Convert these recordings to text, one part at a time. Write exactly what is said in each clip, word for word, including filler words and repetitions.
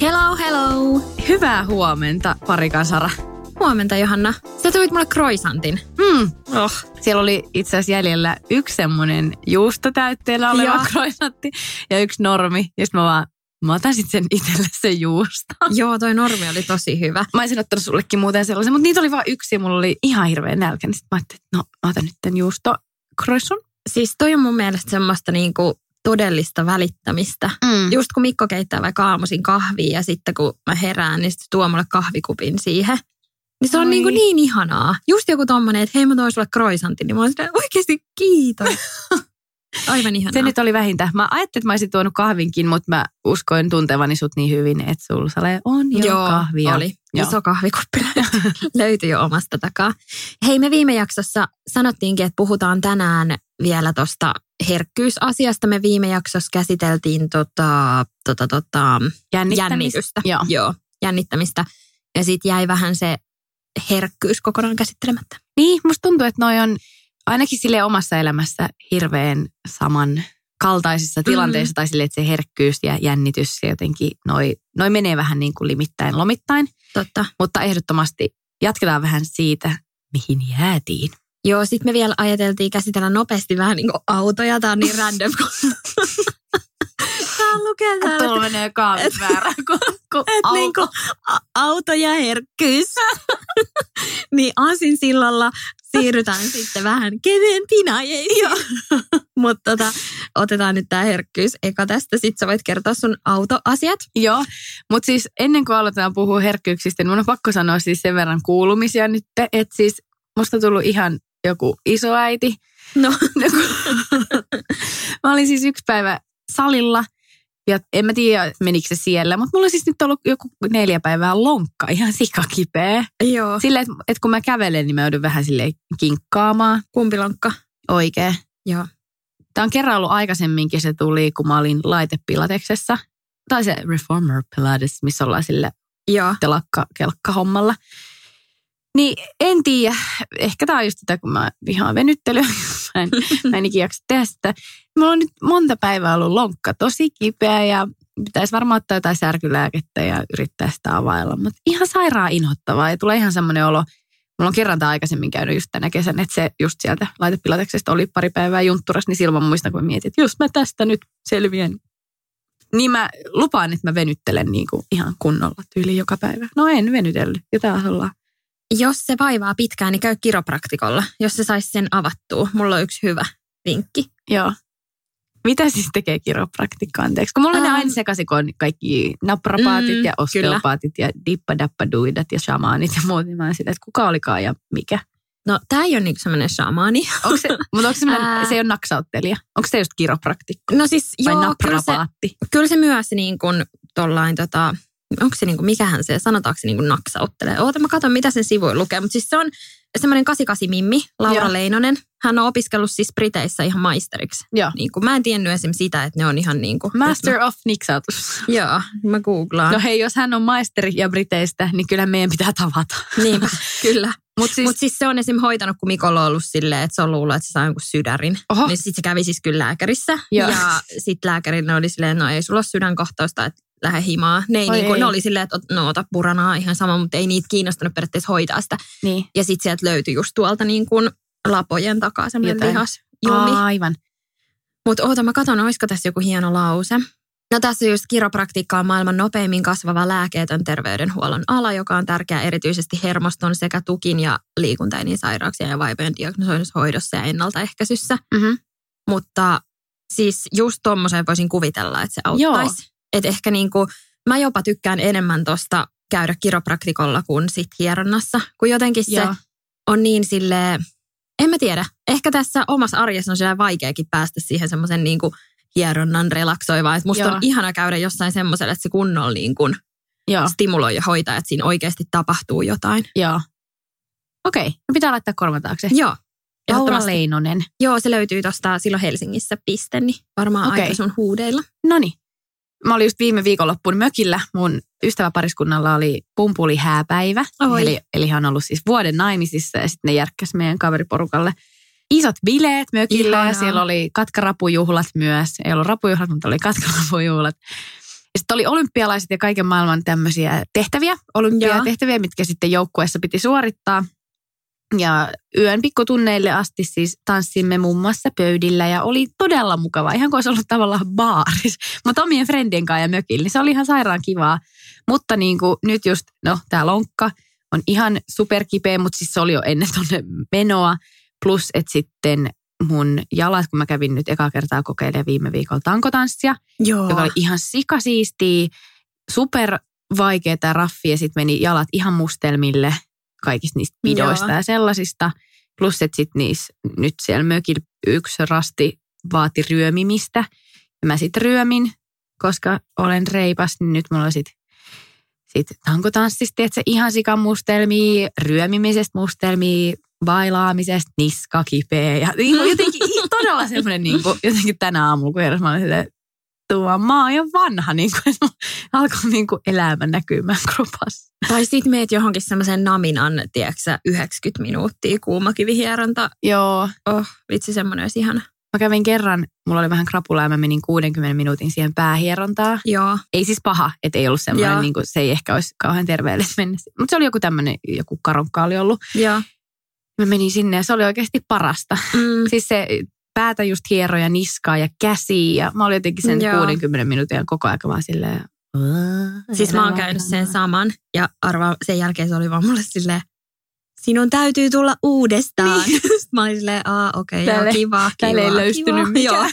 Hello, hello. Hyvää huomenta, Parikka Sara. Huomenta, Johanna. Sä tulit mulle croissantin. Mm. Oh. Siellä oli itse asiassa jäljellä yksi semmoinen juustotäytteellä oleva croissantti ja yksi normi. Ja sitten mä vaan, mä otan sitten sen itselle sen juusta. Joo, toi normi oli tosi hyvä. Mä olisin ottanut sullekin muuten sellaisen, mutta niitä oli vaan yksi ja mulla oli ihan hirveä nälkä. Niin sitten mä ajattelin, että no, mä otan nyt tämän juustokroissun. Siis toi on mun mielestä semmoista niinku todellista välittämistä. Mm. Just kun Mikko keittää vaikka aamuisin kahvia ja sitten kun mä herään, niin sitten tuo mulle kahvikupin siihen. Niin se on niin, kuin niin ihanaa. Just joku tommonen, että hei mä toin sulle croissantin, niin mä oon sitä oikeasti kiitos. Aivan ihanaa. Se nyt oli vähintä. Mä ajattelin, että mä olisin tuonut kahvinkin, mutta mä uskoin tuntevani sut niin hyvin, että sulla sale on jo Joo, kahvia. Joo, oli. Joo. Iso kahvikuppi löytyi jo omasta takaa. Hei, me viime jaksossa sanottiinkin, että puhutaan tänään vielä tosta herkkyysasiasta. Me viime jaksossa käsiteltiin tota, tota, tota, jännitystä. Joo. Joo, jännittämistä. Ja sit jäi vähän se herkkyys kokonaan käsittelemättä. Niin, musta tuntuu, että noi on ainakin sille omassa elämässä hirveän samankaltaisissa tilanteissa, mm-hmm. tai silleen, että se herkkyys ja jännitys ja jotenkin noi, noi menee vähän niin kuin limittäin lomittain. Totta. Mutta ehdottomasti jatketaan vähän siitä, mihin jäätiin. Joo, sit me vielä ajateltiin käsitellä nopeasti vähän niin kuin autoja. Tää on niin random, kun tää lukee täällä. Tuolla menee kaavit väärään, kun auto. Niin kuin auto ja herkkyys. Niin aasinsillalla siirrytään sitten vähän keveempiin ajeisiin. Mutta tota, otetaan nyt tää herkkyys eka tästä. Sitten sä voit kertoa sun autoasiat. Joo, mutta siis ennen kuin aloitetaan puhua herkkyyksistä, niin mun on pakko sanoa siis sen verran kuulumisia nyt. Että siis musta on tullut ihan joku isoäiti. No. Mä olin siis yksi päivä salilla ja en mä tiedä menikö se siellä, mutta mulla on siis nyt ollut joku neljä päivää lonkka, ihan sikakipeä. Joo. Silleen, että et kun mä kävelen, niin mä joudun vähän silleen kinkkaamaan. Kumpi lonkka? Oikee. Joo. Tää on kerran ollut aikaisemminkin, se tuli kun mä olin laitepilateksessa. Tai se Reformer Pilates, missä ollaan sille telakka-kelkkahommalla. Niin en tiedä, ehkä tää on just sitä, kun mä vihaan venyttelyä, mä en, mä en ikinä jaksa tehdä sitä. Mulla on nyt monta päivää ollut lonkka tosi kipeä ja pitäisi varmaan ottaa jotain särkylääkettä ja yrittää sitä availla. Mutta ihan sairaan inhottavaa ja tulee ihan semmoinen olo, mulla on kerran tää aikaisemmin käynyt just tänä kesänä, että se just sieltä laitepilateksesta oli pari päivää juntturas, niin silloin muistan, kun mietin, että jos mä tästä nyt selviän. Niin mä lupaan, että mä venyttelen niin kuin ihan kunnolla tyyli joka päivä. No en venytellyt, jotain ollaan. Jos se vaivaa pitkään, niin käy kiropraktikolla, jos se saisi sen avattua. Mulla on yksi hyvä vinkki. Joo. Mitä siis tekee kiropraktikka, anteeksi? Kun mulla on ähm. aina sekaisin, kun on kaikki naprapaatit mm, ja osteopaatit kyllä. ja dippadappaduidat ja shamaanit ja muut. Niin mä oon sitä, että kuka olikaan ja mikä. No tää ei ole niinku semmoinen shamaani. Onko se, mutta onko semmoinen, se ei ole naksauttelija? Onko se just kiropraktikko? No siis vai joo, naprapaatti? Kyllä se, kyllä se myös niin kuin tollain tota... Onko se niinku, mikähän se, sanotaanko se niinku naksauttelee? Oota, mä katson, mitä sen sivuilla lukee. Mutta siis se on semmoinen kahdeksankymmentäkahdeksan-mimmi, Laura Joo. Leinonen. Hän on opiskellut siis Briteissä ihan maisteriksi. Niinku, mä en tiennyt esimerkiksi sitä, että ne on ihan niinku... Master mä... of niksautus. Joo, mä googlaan. No hei, jos hän on maisteri ja Briteistä, niin kyllä meidän pitää tavata. Niinpä, kyllä. Mutta siis... Mut siis se on esimerkiksi hoitanut, kun Mikolla on ollut silleen, että se on luullut, että se saa jonkun sydärin. Oho. Niin sitten se kävi siis kyllä lääkärissä. Joo. Ja sitten lääkärillä oli silleen, no ei sulla ole sydänkohtausta, että lähde himaa. Ne, niinku, ne oli silleen, että no ota puranaa ihan sama, mutta ei niitä kiinnostanut periaatteessa hoitaa sitä. Niin. Ja sitten sieltä löytyi just tuolta niin kuin lapojen takaa semmoinen lihasjumi. Aivan. Mutta oota, mä katson, olisiko tässä joku hieno lause. No tässä on just kiropraktiikka on maailman nopeimmin kasvava lääkeetön terveydenhuollon ala, joka on tärkeä erityisesti hermoston sekä tukin ja liikuntainnin sairauksien ja vaivojen diagnosoinnissa, hoidossa ja ennaltaehkäisyssä. Mm-hmm. Mutta siis just tommoseen voisin kuvitella, että se auttaisi. Joo. Että ehkä niinku, mä jopa tykkään enemmän tosta käydä kiropraktikolla kuin sit hieronnassa, kun jotenkin se Joo. on niin silleen, en mä tiedä, ehkä tässä omassa arjessa on siellä vaikeakin päästä siihen semmoisen niin kuin hieronnan relaksoivaan. Että musta Joo. on ihana käydä jossain semmoiselle, että se kunnolla niin kuin stimuloi ja hoitaa, että siinä oikeasti tapahtuu jotain. Joo. Okei, no pitää laittaa korvan taakse. Joo. Laura Leinonen. Joo, se löytyy tuosta silloin Helsingissä piste, niin varmaan okay. aika sun huudeilla. Noniin. Mä olin just viime viikonloppuun mökillä. Mun ystäväpariskunnalla oli pumpulihääpäivä. Eli, eli hän on ollut siis vuoden naimisissa ja sitten ne järkkäs meidän kaveriporukalle isot bileet mökillä. Ihanaa. Siellä oli katkarapujuhlat myös. Ei ollut rapujuhlat, mutta oli katkarapujuhlat. Ja sitten oli olympialaiset ja kaiken maailman tämmöisiä tehtäviä, olympiatehtäviä, mitkä sitten joukkueessa piti suorittaa. Ja yön pikkutunneille asti siis tanssimme muun muassa pöydillä ja oli todella mukavaa. Ihan kuin olisi ollut tavallaan baaris. Mutta omien frendien kanssa ja mökillä, niin se oli ihan sairaan kivaa. Mutta niin kuin nyt just, no tää lonkka on ihan superkipeä, mutta siis se oli jo ennen tuonne menoa. Plus, että sitten mun jalat, kun mä kävin nyt ekaa kertaa kokeilemaan viime viikolla tankotanssia, Joo. joka oli ihan sikasiistii, super vaikeeta raffi ja sitten meni jalat ihan mustelmille. Kaikista niistä videoista Joo. ja sellaisista. Plus, että sitten nyt siellä mökillä yksi rasti vaati ryömimistä. Ja mä sitten ryömin, koska olen reipas, niin nyt mulla on sitten sit tankotanssista, että se ihan sikan mustelmia, ryömimisestä mustelmia, bailaamisesta, niska kipeä. Ja jotenkin todella semmoinen, niin kuin, jotenkin tänä aamulla, kun heräs, mä olin silleen, tuo, mä oon jo vanha, niin kuin, alkoi niin kuin elämä näkymään kropassa. Tai sit meet johonkin semmoisen naminan, tiedätkö yhdeksänkymmentä minuuttia kuumakivihieronta. Joo. Oh, vitsi, semmoinen olisi ihana. Mä kävin kerran, mulla oli vähän krapulaa ja mä menin kuudenkymmenen minuutin siihen päähierontaan. Joo. Ei siis paha, että ei ollut semmoinen, niin kuin, se ei ehkä olisi kauhean terveellistä mennä. Mutta se oli joku tämmöinen, joku karonkka oli ollut. Joo. Mä menin sinne ja se oli oikeasti parasta. Mm. Siis se päätä just hieroja, niskaa ja käsiä. Mä olin jotenkin sen Joo. kuudenkymmenen minuutin koko ajan vaan silleen. Siis mä oon käynyt sen saman ja arvaa, sen jälkeen se oli vaan mulle silleen, sinun täytyy tulla uudestaan. Niin. Mä olin silleen, aa okei, okay, kiva, kiva, ei löystynyt mikään.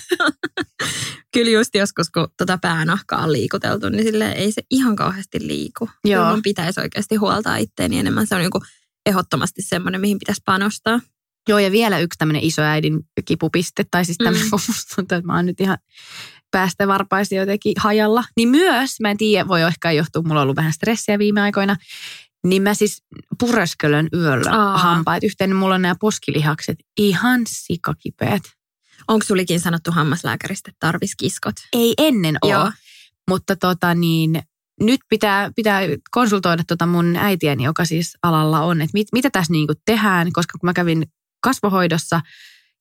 Kyllä just joskus, kun tota päänahkaa on liikuteltu, niin silleen ei se ihan kauheasti liiku. Joo. Mun pitäisi oikeasti huoltaa itteeni enemmän. Se on joku ehdottomasti semmoinen, mihin pitäisi panostaa. Joo, ja vielä yksi tämmöinen isoäidin kipupiste, tai siis tämmöinen, mm. tuntuu, että mä oon nyt ihan päästä varpaisi jotenkin hajalla. Niin myös, mä en tiedä, voi ehkä johtua, mulla on ollut vähän stressiä viime aikoina, niin mä siis puröskölön yöllä Aa. hampaat yhteen, niin mulla on nämä poskilihakset ihan sikakipeät. Onko sulikin sanottu hammaslääkäristä, että tarvis kiskot? Ei ennen ole, mutta tota niin... Nyt pitää, pitää konsultoida tota mun äitiäni, joka siis alalla on, että mit, mitä tässä niinku tehdään, koska kun mä kävin kasvohoidossa,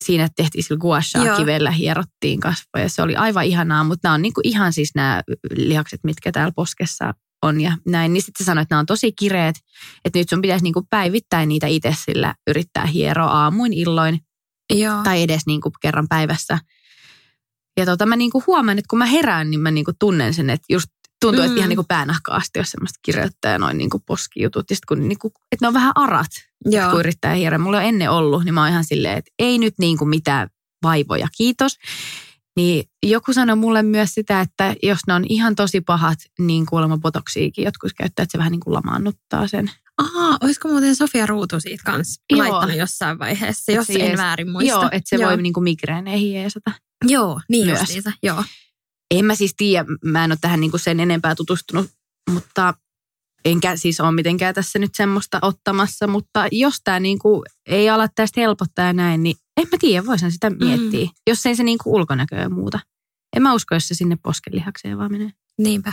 siinä tehtiin sillä gua sha -kivellä, hierottiin kasvoja. Se oli aivan ihanaa, mutta nämä on niinku ihan siis nämä lihakset, mitkä täällä poskessa on ja näin. Niin sitten se sanoi, että nämä on tosi kireet, että nyt sun pitäisi niinku päivittäin niitä itse sillä yrittää hieroa aamuin, illoin Joo. tai edes niinku kerran päivässä. Ja tota mä niinku huomaan, että kun mä herään, niin mä niinku tunnen sen, että just tuntuu, että mm. ihan niin kuin päänahka asti, jos semmoista kirjoittaa ja noin niin kuin poskijutut. Ja sitten kun, niin kuin, että ne on vähän arat, Joo. kun yrittää hieroa. Mulla on ennen ollut, niin mä oon ihan silleen, että ei nyt niin kuin mitään vaivoja, kiitos. Niin joku sanoi mulle myös sitä, että jos ne on ihan tosi pahat, niin kuulemma botoksiikin jotkut käyttää, että se vähän niin kuin lamaannuttaa sen. Ahaa, olisiko muuten Sofia Ruutu siitä kanssa laittanut jossain vaiheessa, jos en väärin muista. Joo, että se Joo. voi niin kuin migreeneihin jeesata. Joo, niin justiinsa, joo. En mä siis tiedä, mä en ole tähän niinku sen enempää tutustunut, mutta enkä siis ole mitenkään tässä nyt semmoista ottamassa. Mutta jos tämä niinku ei ala tästä helpottaa ja näin, niin en mä tiedä, voisin sitä miettiä. Mm. Jos ei se niinku ulkonäköä muuta. En mä usko, jos se sinne poskelihakseen vaan menee. Niinpä.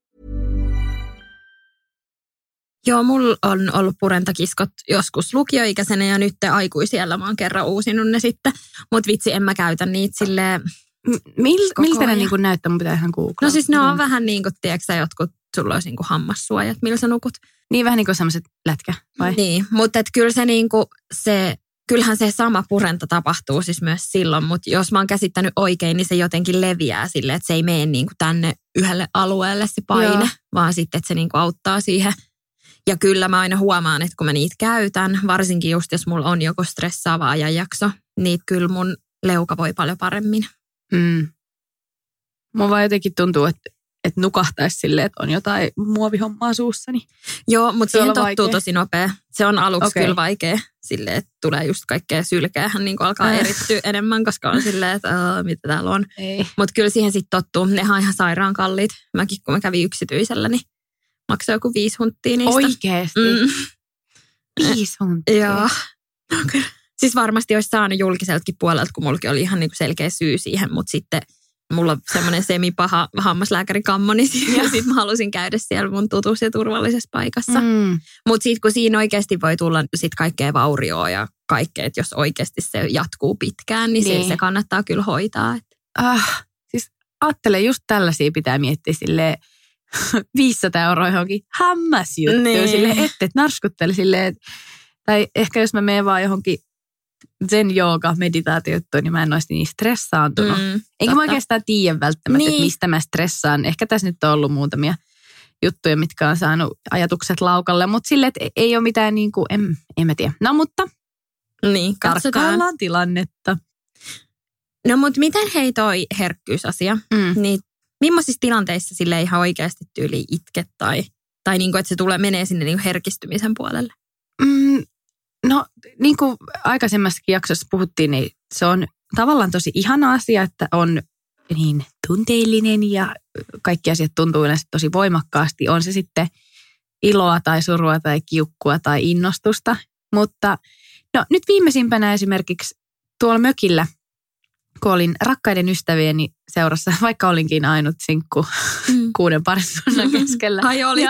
Joo, mulla on ollut purentakiskot joskus lukioikäisenä ja nyt aikuisiellä mä oon kerran uusinut ne sitten. Mut vitsi, en mä käytä niitä silleen. M- mil, miltä ne niinku näyttää? Mun pitää ihan googlaa. No siis ne on mm. vähän niin kuin, tiedätkö sä, jotkut, sulla olisi niinku hammassuojat, millä sä nukut. Niin vähän niin kuin semmoiset lätkä, vai? Niin, mutta et kyllä se niinku, se... Kyllähän se sama purenta tapahtuu siis myös silloin, mutta jos mä oon käsittänyt oikein, niin se jotenkin leviää silleen, että se ei mene niinku tänne yhdelle alueelle se paine, Joo. vaan sitten, että se niinku auttaa siihen. Ja kyllä mä aina huomaan, että kun mä niitä käytän, varsinkin just jos mulla on joku stressaava ajanjakso, niin kyllä mun leuka voi paljon paremmin. Mm. Mun vaan jotenkin tuntuu, että, että nukahtaisi silleen, että on jotain muovihommaa suussani. Joo, mutta siihen tottuu vaikea. Tosi nopea. Se on aluksi okay. kyllä vaikea silleen, että tulee just kaikkea sylkeähän, niin alkaa erittyä enemmän, koska on silleen, että äh, mitä täällä on. Mutta kyllä siihen sitten tottuu. Nehän on ihan sairaan kalliit. Mäkin kun mä kävin yksityisellä, niin maksoi joku viisi hunttia niistä. Oikeesti? Mm. Viisi hunttia? Joo. Okay. Siis varmasti olisi saanut julkiseltakin puolelta, kun mullakin oli ihan niinku selkeä syy siihen, mutta sitten mulla on semmoinen semipaha hammaslääkärikammoni ja sitten mä halusin käydä siellä mun tutussa ja turvallisessa paikassa. Mm. Mutta sitten kun siinä oikeasti voi tulla sit kaikkea vaurioa ja kaikkea, että jos oikeasti se jatkuu pitkään, niin, niin. se kannattaa kyllä hoitaa. Ah, siis ajattele, just tällaisia pitää miettiä silleen, viisisataa euroa johonkin hämmäsjuttuun niin. silleen, ette, että narskuttele silleen. Tai ehkä jos mä menen vaan johonkin zen-jooga-meditaatiojuttuun, niin mä en olisi niin stressaantunut. Mm, Eikä totta. Mä oikeastaan tiedä välttämättä, niin. että mistä mä stressaan. Ehkä tässä nyt on ollut muutamia juttuja, mitkä on saanut ajatukset laukalle, mutta silleen, että ei ole mitään niin kuin, en, en mä tiedä. No mutta, niin, tarkkaillaan tilannetta. No mutta miten hei toi herkkyysasia? Mm. Niin. Millaisissa tilanteissa sille ihan oikeasti tyyli itke tai, tai niin kuin, että se tulee, menee sinne niin kuin herkistymisen puolelle? Mm, no niin kuin aikaisemmassakin jaksossa puhuttiin, niin se on tavallaan tosi ihana asia, että on niin tunteellinen ja kaikki asiat tuntuu yleensä tosi voimakkaasti. On se sitten iloa tai surua tai kiukkua tai innostusta, mutta no nyt viimeisimpänä esimerkiksi tuolla mökillä, kun olin rakkaiden ystävieni seurassa, vaikka olinkin ainut sinkku mm. kuuden pariskunnan keskellä. Ai olit.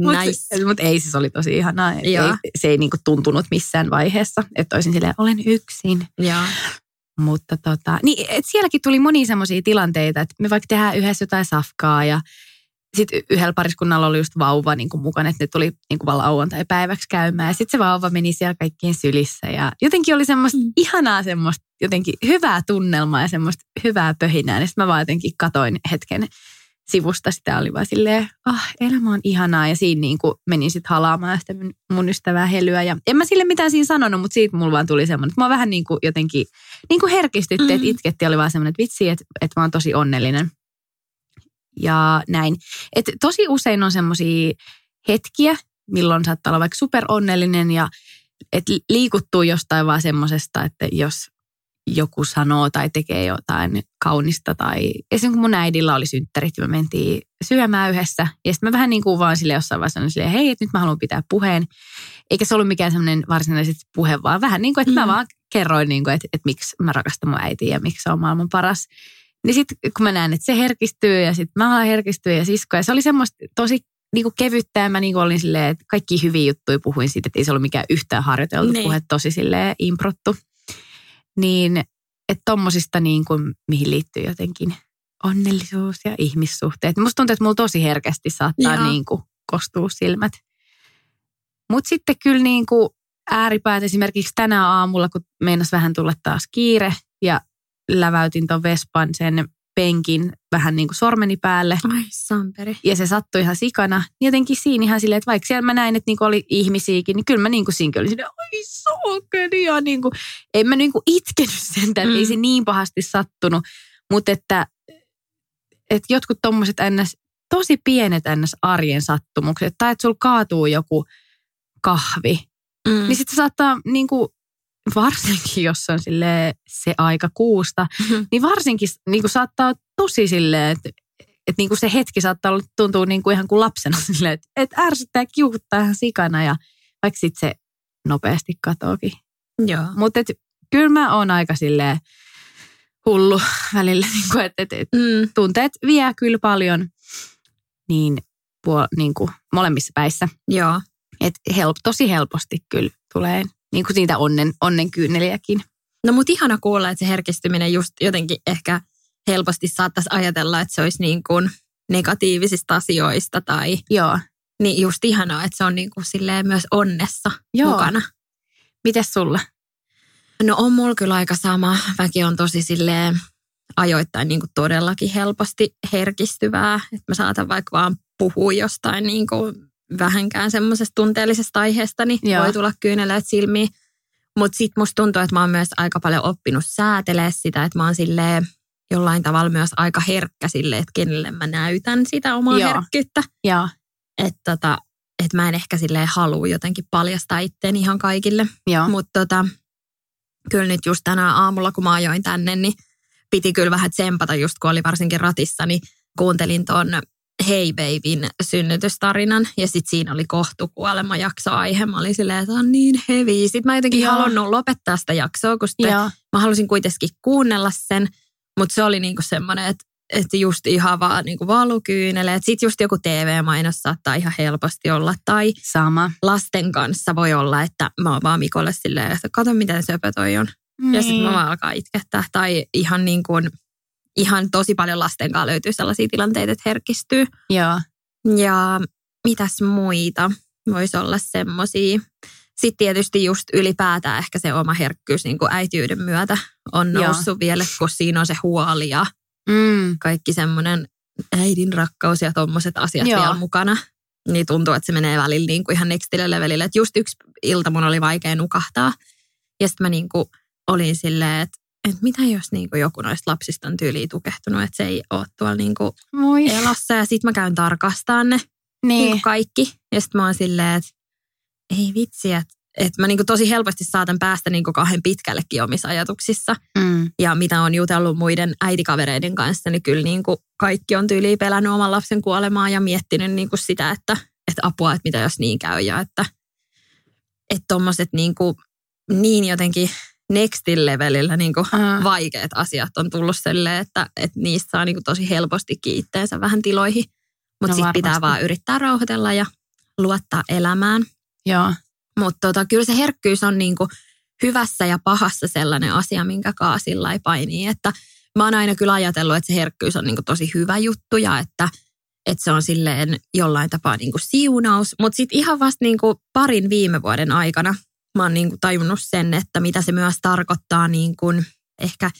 Mutta nice. Mut ei, siis oli tosi ihanaa. Ei, se ei niinku tuntunut missään vaiheessa, että olisin silleen, olen yksin. Ja. Mutta tota, niin, et sielläkin tuli monia semmoisia tilanteita, että me vaikka tehdään yhdessä jotain safkaa ja sitten yhdellä pariskunnalla oli just vauva niin kuin mukana, että ne tuli niin kuin vaan lauantai päiväksi käymään. Ja sitten se vauva meni siellä kaikkien sylissä. Ja jotenkin oli semmoista mm. ihanaa semmoista jotenkin hyvää tunnelmaa ja semmoista hyvää pöhinää. Ja sitten mä vaan jotenkin katoin hetken sivusta. Sitä oli vaan silleen, ah, oh, elämä on ihanaa. Ja siinä niin kuin menin sitten halaamaan sitä mun ystävää Helyä. Ja en mä sille mitään siinä sanonut, mutta siitä mulla vaan tuli semmoinen, että mä vähän niin kuin jotenkin niin kuin herkistytti, mm-hmm. että itketti. Oli vaan semmoinen, että vitsi, että, että mä oon tosi onnellinen. Ja näin. Et tosi usein on semmoisia hetkiä, milloin saattaa olla vaikka superonnellinen ja et liikuttuu jostain vaan semmoisesta, että jos joku sanoo tai tekee jotain kaunista. Tai esimerkiksi mun äidillä oli synttärit ja me mentiin syömään yhdessä. Ja sitten mä vähän niin kuin vaan sille jossain vaiheessa sanoin silleen, hei, että nyt mä haluan pitää puheen. Eikä se ollut mikään semmoinen varsinaisesti puhe, vaan vähän niin kuin, että mm. mä vaan kerroin, niin kuin, että, että miksi mä rakastan mun äitiä ja miksi se on maailman paras. Niin sitten kun mä näen, että se herkistyy ja sitten mä herkistyy ja sisko. Ja se oli semmoista tosi niinku kevyttä ja mä niinku olin silleen, että kaikki hyviä juttuja puhuin siitä, että ei se ollut mikään yhtään harjoiteltu ne. Puhe, tosi silleen improttu. Niin, että tommosista niinku, mihin liittyy jotenkin onnellisuus ja ihmissuhteet. Musta tuntuu, että mulla tosi herkästi saattaa niinku kostua silmät. Mutta sitten kyllä niinku ääripäät esimerkiksi tänä aamulla, kun meinas vähän tulla taas kiire ja läväytin ton Vespan sen penkin vähän niin kuin sormeni päälle. Ai samperi. Ja se sattui ihan sikana. Jotenkin siinä ihan silleen, että vaikka siellä mä näin, että niinku oli ihmisiäkin, niin kyllä mä niinku siinä oli silleen, ai sokeni. Ja niinku, en mä niinku itkenyt sentään, mm. ei se niin pahasti sattunut. Mutta että, että jotkut tommoset ns, tosi pienet ns arjen sattumukset, tai että sulla kaatuu joku kahvi, mm. niin sitten saattaa niinku varsinkin jos on silleen se aika kuusta, mm-hmm. niin varsinkin niin kuin saattaa tosi silleen, että et niin kuin se hetki saattaa tuntua niin kuin ihan kuin lapsena silleen, että et ärsyttää, kiukuttaa ihan sikana ja vaikka sitten se nopeasti katoakin. Joo. Mutta kyllä mä oon aika silleen hullu välillä, niin että et, et, mm. tunteet vie kyllä paljon niin, puol, niin kuin molemmissa päissä. Joo. Et help, tosi helposti kyllä tulee niin kuin niitä onnen, onnen kyyneliäkin. No mut ihana kuulla, että se herkistyminen just jotenkin ehkä helposti saattaisi ajatella, että se olisi niin kuin negatiivisista asioista tai... Joo. Niin just ihanaa, että se on niin kuin silleen myös onnessa Joo. mukana. Mites sulla? No on mulla kyllä aika sama. Väki on tosi silleen ajoittain niin kuin todellakin helposti herkistyvää. Että mä saatan vaikka vaan puhua jostain niin kuin vähänkään semmoisesta tunteellisesta aiheesta, niin Joo. voi tulla kyyneleet silmiin. Mutta sit musta tuntuu, että mä oon myös aika paljon oppinut säätelee sitä, että mä oon silleen jollain tavalla myös aika herkkä silleen, että kenelle mä näytän sitä omaa Joo. herkkyyttä. Joo. Että tota, et mä en ehkä silleen halua jotenkin paljastaa itteen ihan kaikille. Mutta tota, kyllä nyt just tänä aamulla, kun mä ajoin tänne, niin piti kyllä vähän tsempata just, kun oli varsinkin ratissa, niin kuuntelin ton Hey Babyn synnytystarinan. Ja sitten siinä oli kohtukuolema-jakso-aihe. Mä olin silleen, että on niin heavy. Sitten mä jotenkin Joo. halunnut lopettaa sitä jaksoa, kun sitten mä halusin kuitenkin kuunnella sen. Mutta se oli niinku semmoinen, että Että just ihan vaan niin kuin valukyynele. Että sit just joku T V-mainos saattaa ihan helposti olla. Tai Sama. Lasten kanssa voi olla, että mä oon vaan Mikolle silleen, että kato miten söpö toi on. Mm. Ja sit mä vaan alkaa itkettää. Tai ihan niin kuin, ihan tosi paljon lasten kanssa löytyy sellaisia tilanteita, että herkistyy. Joo. Ja mitäs muita voisi olla semmosia. Sitten tietysti just ylipäätään ehkä se oma herkkyys niin kuin äitiyden myötä on noussut Joo. vielä, kun siinä on se huoli ja Mm. kaikki semmoinen äidin rakkaus ja tommoset asiat Joo. vielä mukana. Niin tuntuu, että se menee välillä niin kuin ihan nextille levelille. Että just yksi ilta mun oli vaikea nukahtaa. Ja sitten mä niin kuin olin silleen, että, että mitä jos niin kuin joku noista lapsista on tyyliin tukehtunut, että se ei ole tuolla niin kuin elossa. Ja sitten mä käyn tarkastamaan ne niin. Niin kuin kaikki. Ja sitten mä oon silleen, että ei vitsi, että että mä niinku tosi helposti saatan päästä niinku kahden pitkällekin omissa ajatuksissa. Mm. Ja mitä on jutellut muiden äitikavereiden kanssa, niin kyllä niinku kaikki on tyyliin pelännyt oman lapsen kuolemaa ja miettinyt niinku sitä, että, että apua, että mitä jos niin käy. Ja että tuommoiset että niinku, niin jotenkin nextin levelillä niinku uh. vaikeat asiat on tullut silleen, että, että niistä saa niinku tosi helposti itteensä vähän tiloihin. Mutta no sitten pitää vaan yrittää rauhoitella ja luottaa elämään. Joo. Mutta tota, kyllä se herkkyys on niinku hyvässä ja pahassa sellainen asia, minkä kaa sillä ei painii. Että mä oon aina kyllä ajatellut, että se herkkyys on niinku tosi hyvä juttu ja että, että se on silleen jollain tapaa niinku siunaus. Mutta sitten ihan vasta niinku parin viime vuoden aikana mä oon niinku tajunnut sen, että mitä se myös tarkoittaa niinku, ehkä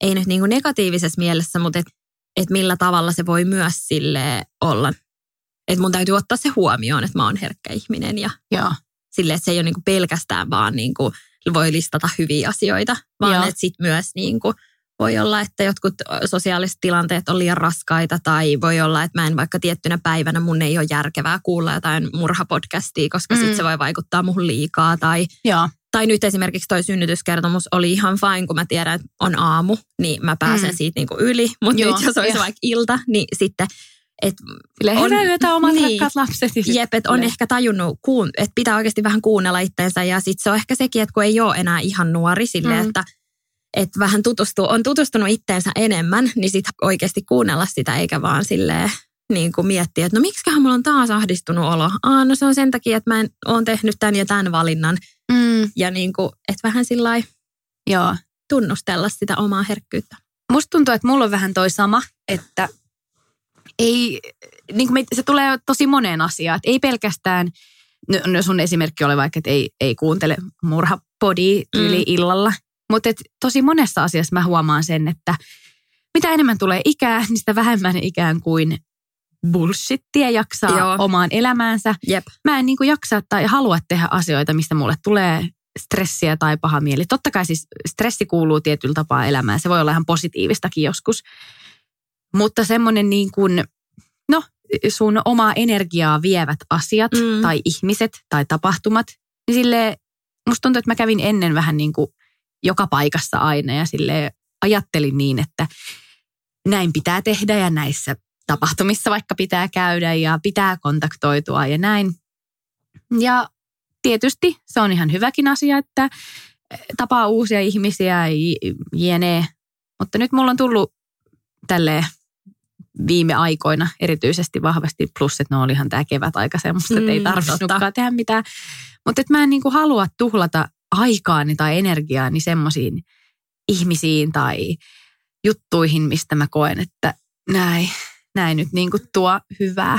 ei nyt niinku negatiivisessa mielessä, mutta että et millä tavalla se voi myös sille olla. Että mun täytyy ottaa se huomioon, että mä oon herkkä ihminen ja... Joo. Silleen, että se ei ole niinku pelkästään vaan niinku, voi listata hyviä asioita, vaan että sitten myös niinku, voi olla, että jotkut sosiaaliset tilanteet on liian raskaita tai voi olla, että mä en vaikka tiettynä päivänä mun ei ole järkevää kuulla jotain murhapodcastia, koska mm. sitten se voi vaikuttaa muhun liikaa. Tai, tai nyt esimerkiksi toi synnytyskertomus oli ihan fine, kun mä tiedän, että on aamu, niin mä pääsen mm. siitä niinku yli. Mutta nyt jos olisi vaikka ilta, niin sitten... Että hyvää yötä omat niin, rakkaat lapset. Jep, että on ehkä tajunnut, että pitää oikeasti vähän kuunnella itteensä. Ja sitten se on ehkä sekin, että kun ei ole enää ihan nuori silleen, mm. että, että vähän tutustuu, on tutustunut itteensä enemmän, niin sitten oikeasti kuunnella sitä, eikä vaan silleen niin kuin miettiä, että no miksiköhän mulla on taas ahdistunut olo. Aa, no se on sen takia, että mä en oon tehnyt tämän ja tämän valinnan. Mm. Ja niin kuin, että vähän sillai Joo. tunnustella sitä omaa herkkyyttä. Musta tuntuu, että mulla on vähän toi sama, että... Ei, niin kuin se tulee tosi moneen asiaan, että ei pelkästään, no sun esimerkki oli vaikka, että ei, ei kuuntele murhapodia yli mm. illalla, mutta tosi monessa asiassa mä huomaan sen, että mitä enemmän tulee ikää, niin sitä vähemmän ikään kuin bullshittia jaksaa Joo. omaan elämäänsä. Jep. Mä en niin kuin jaksa tai halua tehdä asioita, mistä mulle tulee stressiä tai paha mieli. Totta kai siis stressi kuuluu tietyllä tapaa elämään, se voi olla ihan positiivistakin joskus. Mutta semmoinen niin kuin, no sun omaa energiaa vievät asiat mm. tai ihmiset tai tapahtumat, niin sille musta tuntuu, että mä kävin ennen vähän niin kuin joka paikassa aina ja silleen ajattelin niin, että näin pitää tehdä ja näissä tapahtumissa vaikka pitää käydä ja pitää kontaktoitua ja näin. Ja tietysti se on ihan hyväkin asia, että tapaa uusia ihmisiä jne. Mutta nyt mulla on tullut tälleen viime aikoina erityisesti vahvasti, plus että no olihan tämä kevät aika semmoista, että mm, ei tarvinnutkaan tehdä mitään. Mutta että mä en niinku halua tuhlata aikaani tai energiaani semmoisiin ihmisiin tai juttuihin, mistä mä koen, että näin, näin nyt niinku tuo hyvää.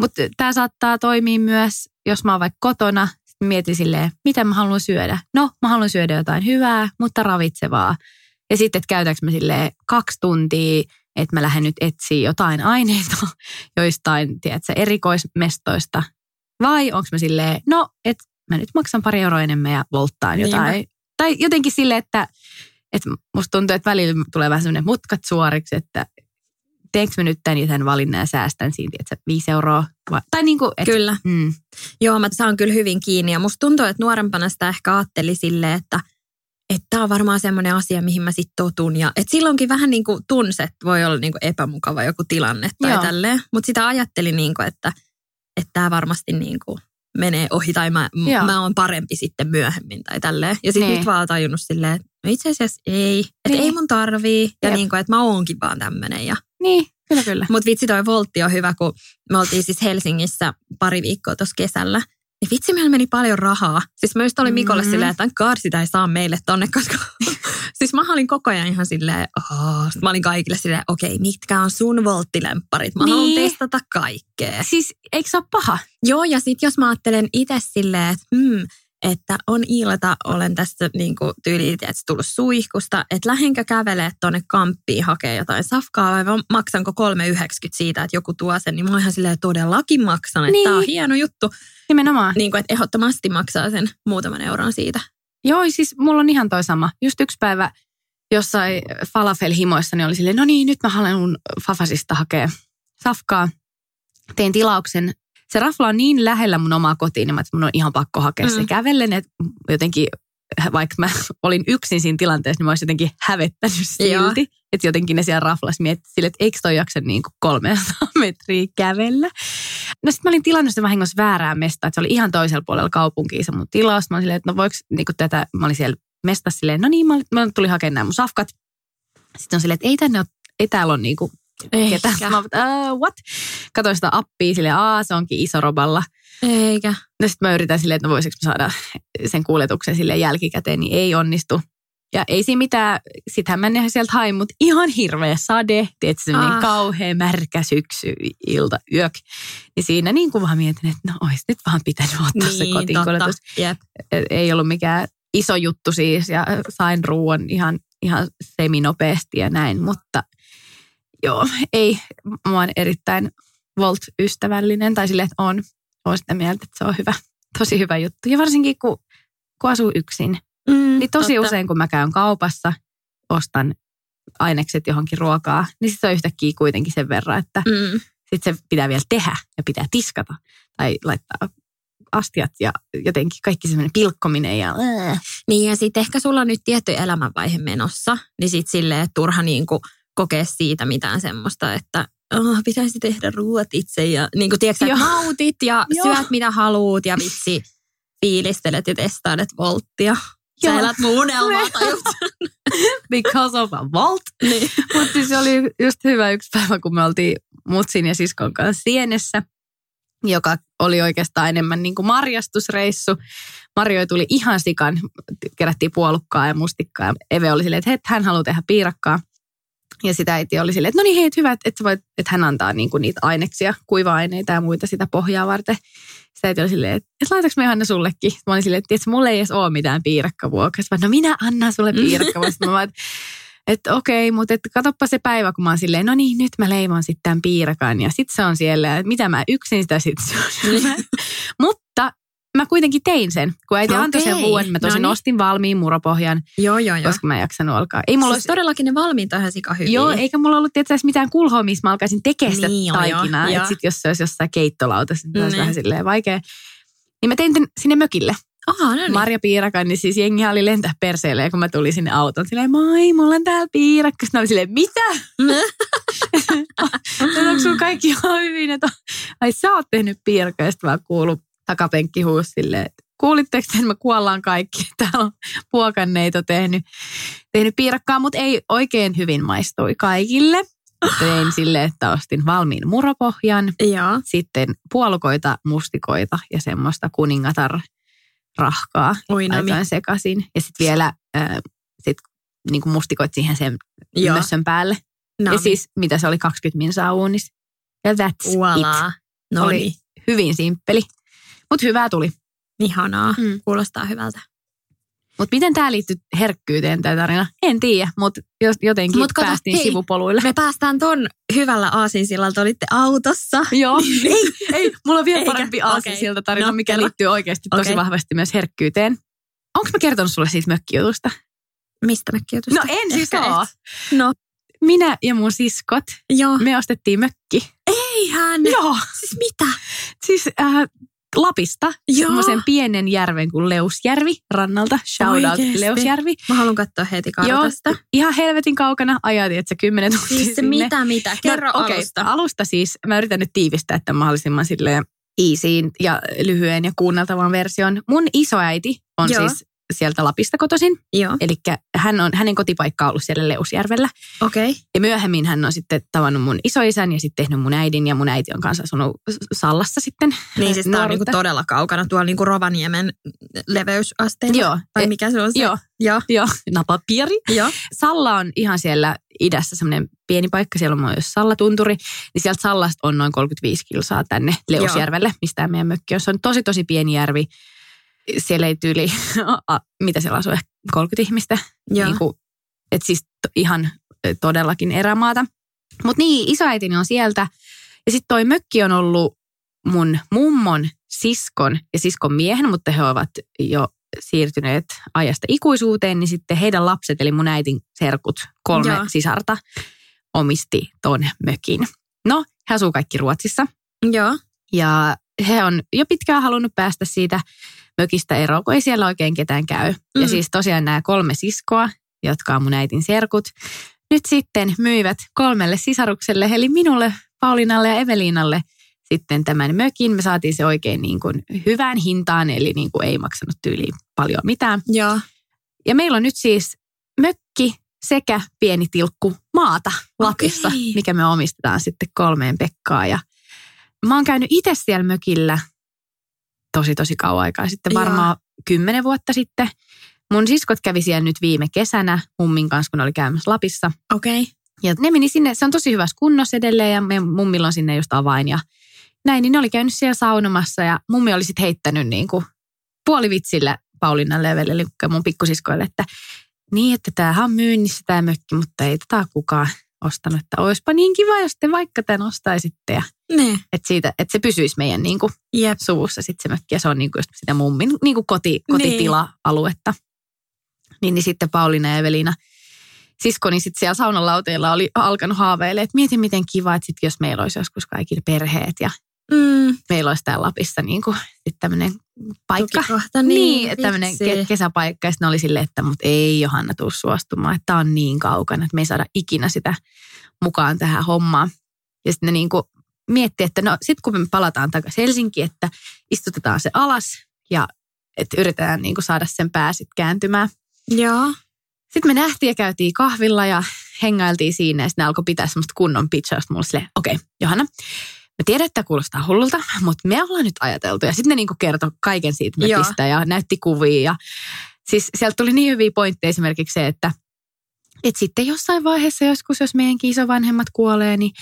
Mutta tämä saattaa toimia myös, jos mä oon vaikka kotona, mietin silleen, mitä mä haluan syödä. No, mä haluan syödä jotain hyvää, mutta ravitsevaa. Ja sitten, että käytäänkö mä silleen kaksi tuntia, että mä lähden nyt etsiä jotain aineita joistain, tiedätkö, erikoismestoista. Vai onko mä silleen, no, että mä nyt maksan pari euroa enemmän ja volttaan jotain. Niin. Tai jotenkin silleen, että, että musta tuntuu, että välillä tulee vähän semmoinen mutkat suoriksi, että teenkö mä nyt tämän ja tämän valinnan ja säästän siinä, että viisi euroa? Vai, tai niin kuin, et, kyllä. Mm. Joo, mä saan kyllä hyvin kiinni ja musta tuntuu, että nuorempana sitä ehkä ajatteli silleen, että tämä on varmaan semmoinen asia, mihin mä sitten totun. Ja, et silloinkin vähän niin kuin tunset voi olla niin kuin epämukava joku tilanne tai joo, tälleen. Mutta sitä ajattelin, niin kuin, että tämä varmasti niin kuin menee ohi tai mä, mä oon parempi sitten myöhemmin tai tälleen. Ja sitten niin, nyt vaan oon tajunnut silleen, että no itse asiassa ei. Että niin, ei mun tarvii. Ja niin kuin, että mä oonkin vaan tämmöinen. Ja... Niin, kyllä kyllä. Mutta vitsi toi voltti on hyvä, kun me oltiin siis Helsingissä pari viikkoa tuossa kesällä. Niin vitsi, meillä meni paljon rahaa. Siis mä just olin Mikolle mm. silleen, että God, sitä ei saa meille tonne, koska... siis mä olin koko ajan ihan silleen, oh. Mä olin kaikille silleen, okei, okay, mitkä on sun volttilempparit? Mä niin, haluan testata kaikkea. Siis eikö se ole paha? Joo, ja sit jos mä ajattelen itse silleen, että, mm, että on ilta, olen tässä niin kuin tyyliin, että tullut suihkusta, että lähdenkö kävelee tonne kamppiin hakee jotain safkaa vai vaan maksanko kolme yhdeksänkymmentä siitä, että joku tuo sen, niin mä oon ihan silleen todellakin maksan, että niin, tää on hieno juttu. Nimenomaan. Niin kuin, että ehdottomasti maksaa sen muutaman euron siitä. Joo, siis mulla on ihan toi sama. Just yksi päivä jossain falafel-himoissa niin oli silleen, no niin, nyt mä haluan Fafasista hakea safkaa. Tein tilauksen. Se rafla on niin lähellä mun omaa kotiin, että mun on ihan pakko hakea mm. se kävellen. Että jotenkin, vaikka mä olin yksin siinä tilanteessa, niin mä olisin jotenkin hävettänyt silti. Että jotenkin ne siellä raflassa mietti silleen, että eikö toi jaksa niin kuin kolmesataa metriä kävellä. No sit mä olin tilannut sen vahingossa väärää mestaa, että se oli ihan toisella puolella kaupunkiin se mun tilaus. Mä olin silleen, että no voiko niinku tätä, mä olin siellä mestassa silleen, no niin, mä, olin, mä tulin hakemaan nämä mun safkat. Sitten on silleen, että ei tänne ole, ei täällä ole niinku ketään. Mä olin, uh, what? Katoin sitä appia silleen, aa se onkin Isoroballa. Eikä. No sit mä yritän silleen, että no voisiko mä saada sen kuljetuksen silleen jälkikäteen, niin ei onnistu. Ja ei siinä mitään, sitähän mä en sieltä hain, mutta ihan hirveä sade, tietysti se on niin kauhea märkä syksy, ilta, yök. Niin siinä niin kuin vaan mietin, että no olisi nyt vaan pitänyt ottaa niin, se kotiinkuljetus. Yep. Ei ollut mikään iso juttu siis ja sain ruoan ihan, ihan seminopeasti ja näin, mutta joo, ei, mä oon erittäin Volt-ystävällinen tai silleen, että on, on sitä mieltä, että se on hyvä, tosi hyvä juttu. Ja varsinkin kun, kun asuu yksin. Mm, niin tosi totta, usein, kun mä käyn kaupassa, ostan ainekset johonkin ruokaa, niin sit se on yhtäkkiä kuitenkin sen verran, että mm. sit se pitää vielä tehdä ja pitää tiskata tai laittaa astiat ja jotenkin kaikki semmoinen pilkkominen. Ja... Niin ja sit ehkä sulla on nyt tietty elämänvaihe menossa, niin sit silleen turha niin kuin kokea siitä mitään semmoista, että oh, pitäisi tehdä ruoat itse ja niin kuin tiedätkö, että nautit ja joo, syöt mitä haluut ja vitsi fiilistelet ja testailet volttia. Sä elät mun unelmaa because of a volt. Niin. Mutta siis oli just hyvä yksi päivä, kun me oltiin mutsin ja siskon kanssa Sienessä, joka oli oikeastaan enemmän niin kuin marjastusreissu. Marjoi tuli ihan sikan, kerättiin puolukkaa ja mustikkaa. Ja Eve oli silleen, että hei, hän haluaa tehdä piirakkaa. Ja sitä äiti oli silleen, että no niin hei, hyvä, että, voit, että hän antaa niin kuin niitä aineksia, kuiva-aineita ja muita sitä pohjaa varten. Sitä äiti oli silleen, että, että laitaks me Johanna sullekin? Mä olin silleen, että tietysti mulla ei edes ole mitään piirakkavuokaa. Mä no minä annan sulle piirakkavuokaa. Sitten mä vaan, että, että okei, okay, mutta että katoppa se päivä, kun mä oon silleen, no niin, nyt mä leivon sitten tämän piirakan. Ja sit se on siellä, että mitä mä yksin sitä sitten syön. Mutta mä kuitenkin tein sen, kun äiti okay, antoi sen vuoden. Mä tosin no niin, ostin valmiin muropohjan, joo, joo, joo, koska mä en jaksanut alkaa. Ei mulla siis olisi... Todellakin ne valmiit on ihan sika hyviä. Joo, eikä mulla ollut tietysti mitään kulhoa, missä mä alkaisin tekemään sitä niin, taikinaa. Että sit jos se olisi jossain keittolautassa, niin se olisi vähän silleen vaikea. Niin mä tein sinne mökille. Aha, no niin. Marjapiirakan, niin siis jengi oli lentää perseelle ja kun mä tulin sinne autoon, silleen moi, mulla on täällä piirakka. Sitten oli silleen, mitä? Onko sun kaikki ihan hyvin? Että, ai sä oot tehnyt piirakka. Ja sitten mä kuulun takapenkki huus silleen, että kuulitteko, että me kuollaan kaikki. Täällä on puokanneito tehnyt, tehnyt piirakkaa, mutta ei oikein hyvin maistui kaikille. Tein silleen, että ostin valmiin muropohjan, ja sitten puolukoita, mustikoita ja semmoista kuningatar-rahkaa. Laitoin sekaisin. Ja sitten vielä äh, sit, niinku mustikoit siihen sen mössön päälle. Nami. Ja siis mitä se oli, kaksikymmentä minsaa uunissa. Ja that's Uala. It. Noni. Oli hyvin simppeli, mutta hyvää tuli. Ihanaa, mm. kuulostaa hyvältä. Mutta miten tämä liittyy herkkyyteen tämä tarina? En tiedä, mutta jotenkin mut kato, päästiin hei, sivupoluille. Me päästään ton hyvällä aasinsillalta, olitte autossa. Joo, ei, ei, mulla on vielä eikä, parempi aasinsilta okay. tarina, no, mikä kela. Liittyy oikeasti tosi okay. vahvasti myös herkkyyteen. Onko mä kertonut sulle siitä mökkijutusta? Mistä mökkijutusta? No en siis oo. No. Minä ja mun siskot, joo. me ostettiin mökki. Eihän! Joo. Siis mitä? Siis... Äh, Lapista, semmoisen pienen järven kuin Leusjärvi rannalta. Shout out Leusjärvi. Mä haluan katsoa heti kartasta. Joo, ihan helvetin kaukana. Ajatin, että se kymmenen tuntia siis sinne. Mitä, mitä? Kerro no, okay. alusta. Alusta siis, mä yritän nyt tiivistää tämän mahdollisimman silleen easyin ja lyhyen ja kuunneltavan version. Mun isoäiti on joo. siis sieltä Lapista kotoisin. Eli hän on, hänen kotipaikka on ollut siellä Leusjärvellä. Okay. Ja myöhemmin hän on sitten tavannut mun isoisän ja sitten tehnyt mun äidin. Ja mun äiti on kanssa asunut Sallassa sitten. Niin siis tää on niinku todella kaukana tuolla niinku Rovaniemen leveysasteella. Joo. Vai mikä se on se? Joo. Joo. Joo. Napapiiri. Joo. Salla on ihan siellä idässä semmoinen pieni paikka. Siellä on myös Sallatunturi. Niin sieltä Sallasta on noin kolmekymmentäviisi kilsaa tänne Leusjärvelle, joo. mistä meidän mökki on. Se on tosi tosi pieni järvi. Siellä ei tyyli, mitä siellä asuu, ehkä kolmekymmentä ihmistä. Niin kuin, et siis ihan todellakin erämaata. Mutta niin, isoäitini on sieltä. Ja sitten toi mökki on ollut mun mummon, siskon ja siskon miehen, mutta he ovat jo siirtyneet ajasta ikuisuuteen. Niin sitten heidän lapset, eli mun äitin serkut, kolme joo. sisarta, omisti ton mökin. No, he asuu kaikki Ruotsissa. Joo. Ja he on jo pitkään halunnut päästä siitä mökistä eroon, kun ei siellä oikein ketään käy. Mm. Ja siis tosiaan nämä kolme siskoa, jotka on mun äitin serkut, nyt sitten myivät kolmelle sisarukselle, eli minulle, Paulinalle ja Evelinalle sitten tämän mökin. Me saatiin se oikein niin kuin hyvään hintaan, eli niin kuin ei maksanut tyyliin paljon mitään. Joo. Ja meillä on nyt siis mökki sekä pieni tilkku maata Lapissa, okay. mikä me omistetaan sitten kolmeen Pekkaan. Ja mä oon käynyt itse siellä mökillä tosi, tosi kauan aikaa sitten, varmaan kymmenen vuotta sitten. Mun siskot kävi siellä nyt viime kesänä mummin kanssa, kun oli käymässä Lapissa. Okei. Okay. Ja ne meni sinne, se on tosi hyvässä kunnossa edelleen ja me mummilla on sinne just avain ja näin. Niin ne oli käynyt siellä saunomassa ja mummi oli sitten heittänyt niin kuin puolivitsillä Paulinalle ja Velelle, eli mun pikkusiskoille, että niin, että tämähän on myynnissä tämä mökki, mutta ei tätä kukaan ostanut. Että oispa niin kiva, jos te vaikka tämän ostaisitte ja... Että et se pysyisi meidän niinku yep. suvussa sitten se mökki. Ja se on niinku just sitä mummin niinku koti, kotitila-aluetta. Niin, niin sitten Paulina ja Evelina, siskoni sitten siellä saunalauteilla oli alkanut haaveilemaan, että mieti miten kiva, että sitten jos meillä olisi joskus kaikilla perheet ja mm. meillä olisi täällä Lapissa niinku sitten tämmöinen paikka. Tukikohta, niin, niin tämmöinen ke- kesäpaikka. Ja sitten oli silleen, että mut ei Johanna tuu suostumaan, että tää on niin kaukana, että me ei saada ikinä sitä mukaan tähän hommaan. Ja sitten ne niinku... Mietti, että no sitten kun me palataan takaisin Helsinkiin, että istutetaan se alas ja että yritetään niinku saada sen pää sitten kääntymään. Joo. Sitten me nähtiin ja käytiin kahvilla ja hengailtiin siinä ja sitten alkoi pitää semmoista kunnon pitchausta mulle silleen, okei okay, Johanna, mä tiedän, että kuulostaa hullulta, mutta me ollaan nyt ajateltu. Ja sitten ne niinku kertoi kaiken siitä mökistä ja näytti kuvia. Ja siis sieltä tuli niin hyviä pointteja esimerkiksi se, että et sitten jossain vaiheessa joskus, jos meidänkin isovanhemmat kuolee, niin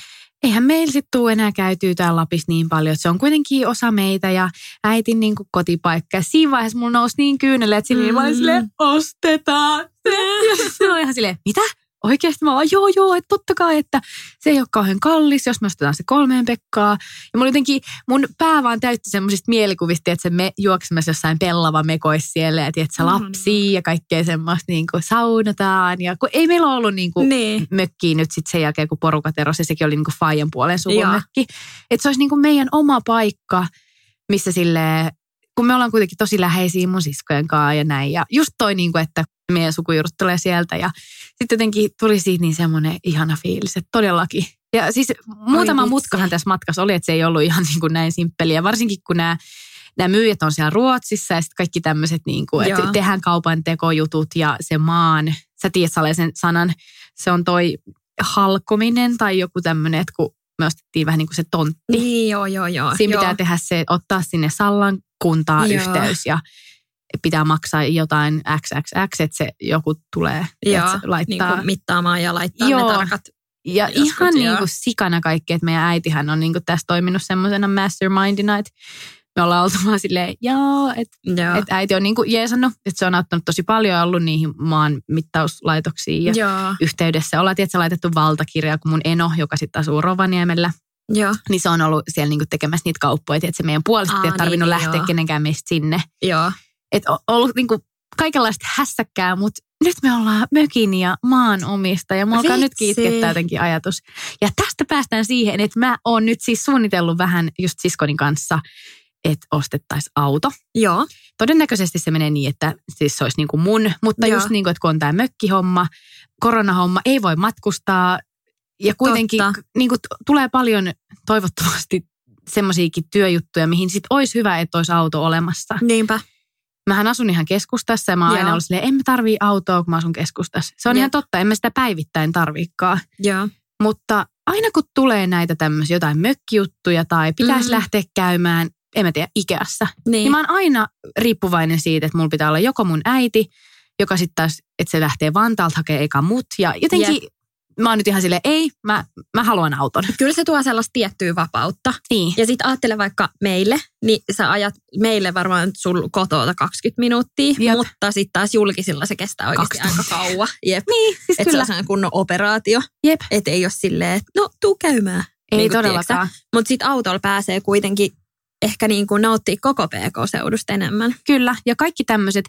eihän meillä sitten tule enää käytyä täällä Lapissa niin paljon, että se on kuitenkin osa meitä ja äitin niin kuin kotipaikka. Ja siinä vaiheessa mulla nousi niin kyyneleet silmiin, mä olin silleen, ostetaan se. Ja se on ihan silleen, mitä? Oikeasti mä vaan, joo joo, että totta kai, että se ei ole kauhean kallis, jos me ostetaan se kolmeen Pekkaa. Ja mulla jotenkin, mun pää vaan täytti semmoisista mielikuvista, että se me juoksemassa jossain Pellava mekois siellä ja tiedätkö, lapsia ja kaikkea semmoista niin kuin saunataan. Ja kun ei meillä ollut niin kuin niin. mökkiä nyt sitten sen jälkeen, kun porukat erosi ja sekin oli niin kuin faijan puolen suvun mökki. Että se olisi niin kuin meidän oma paikka, missä silleen... kun me ollaan kuitenkin tosi läheisiä mun siskojen kanssa ja näin. Ja just toi niin kuin, että meidän sukujuuret tulee sieltä ja sitten jotenkin tuli siitä niin semmoinen ihana fiilis, että todellakin. Ja siis muutama mutkahan tässä matkassa oli, että se ei ollut ihan niin kuin näin simppeliä, varsinkin kun nämä Nämä myyjät on siellä Ruotsissa ja sitten kaikki tämmöiset, niin kuin, että tehdään kaupan tekojutut ja se maan, sä tiedät sen sanan, se on toi halkominen tai joku tämmöinen, että kun me ostettiin vähän niin kuin se tontti. Niin, joo, joo, joo. Siinä joo. pitää tehdä se, ottaa sinne Sallan kuntaan joo. yhteys ja pitää maksaa jotain X X X, että se joku tulee joo, se laittaa. Niin kuin mittaamaan ja laittaa joo. ne tarkat. Ja joskus, ihan joo. niin kuin sikana kaikki, että meidän äitihän on niin kuin tässä toiminut semmoisena mastermindina, että me ollaan oltu vaan silleen, joo, että et äiti on niin kuin jeesannut, että se on auttanut tosi paljon ja ollut niihin maan mittauslaitoksiin ja joo. yhteydessä. Ollaan tietysti laitettu valtakirjaa, kun mun eno, joka sitten asuu Rovaniemellä, joo. niin se on ollut siellä niin kuin tekemässä niitä kauppoja, että se meidän puolesta ei tarvinnut niin, lähteä joo. kenenkään meistä sinne. Joo. Että on ollut niin kuin kaikenlaista hässäkkää, mutta nyt me ollaan mökin ja maanomistaja ja mua alkaa nyt kitkettää jotenkin ajatus. Ja tästä päästään siihen, että mä oon nyt siis suunnitellut vähän just siskonin kanssa, että ostettaisiin auto. Joo. Todennäköisesti se menee niin, että siis se olisi niin kuin mun, mutta joo. just niin kuin, että kun on tämä mökkihomma, koronahomma, ei voi matkustaa ja kuitenkin niin kuin, tulee paljon toivottavasti semmoisiakin työjuttuja, mihin sit olisi hyvä, että olisi auto olemassa. Niinpä. Mähän asun ihan keskustassa ja mä oon aina ollut silleen, en mä tarvii autoa, kun mä asun keskustassa. Se on joo. ihan totta, en mä sitä päivittäin tarviikaan. Joo. Mutta aina kun tulee näitä tämmöisiä jotain mökkijuttuja tai pitäisi mm. lähteä käymään, en mä tiedä, Ikeassa. Niin. niin mä oon aina riippuvainen siitä, että mulla pitää olla joko mun äiti, joka sitten taas, että se lähtee Vantaalta hakemaan eka mut. Ja jotenkin yep. mä oon nyt ihan silleen, ei, mä, mä haluan auton. Kyllä se tuo sellaista tiettyä vapautta. Niin. Ja sitten ajattele vaikka meille, niin sä ajat meille varmaan sul kotoota kaksikymmentä minuuttia, jep. mutta sitten taas julkisilla se kestää oikeasti aika kauan. Jep. Niin, siis et kyllä. Että se on kunnon operaatio. Jep. Että ei ole silleen, että no, tuu käymään. Ei niin todellakaan. Mutta sitten autolla pääsee kuitenkin ehkä niin kuin nauttii koko P K-seudusta enemmän. Kyllä, ja kaikki tämmöiset,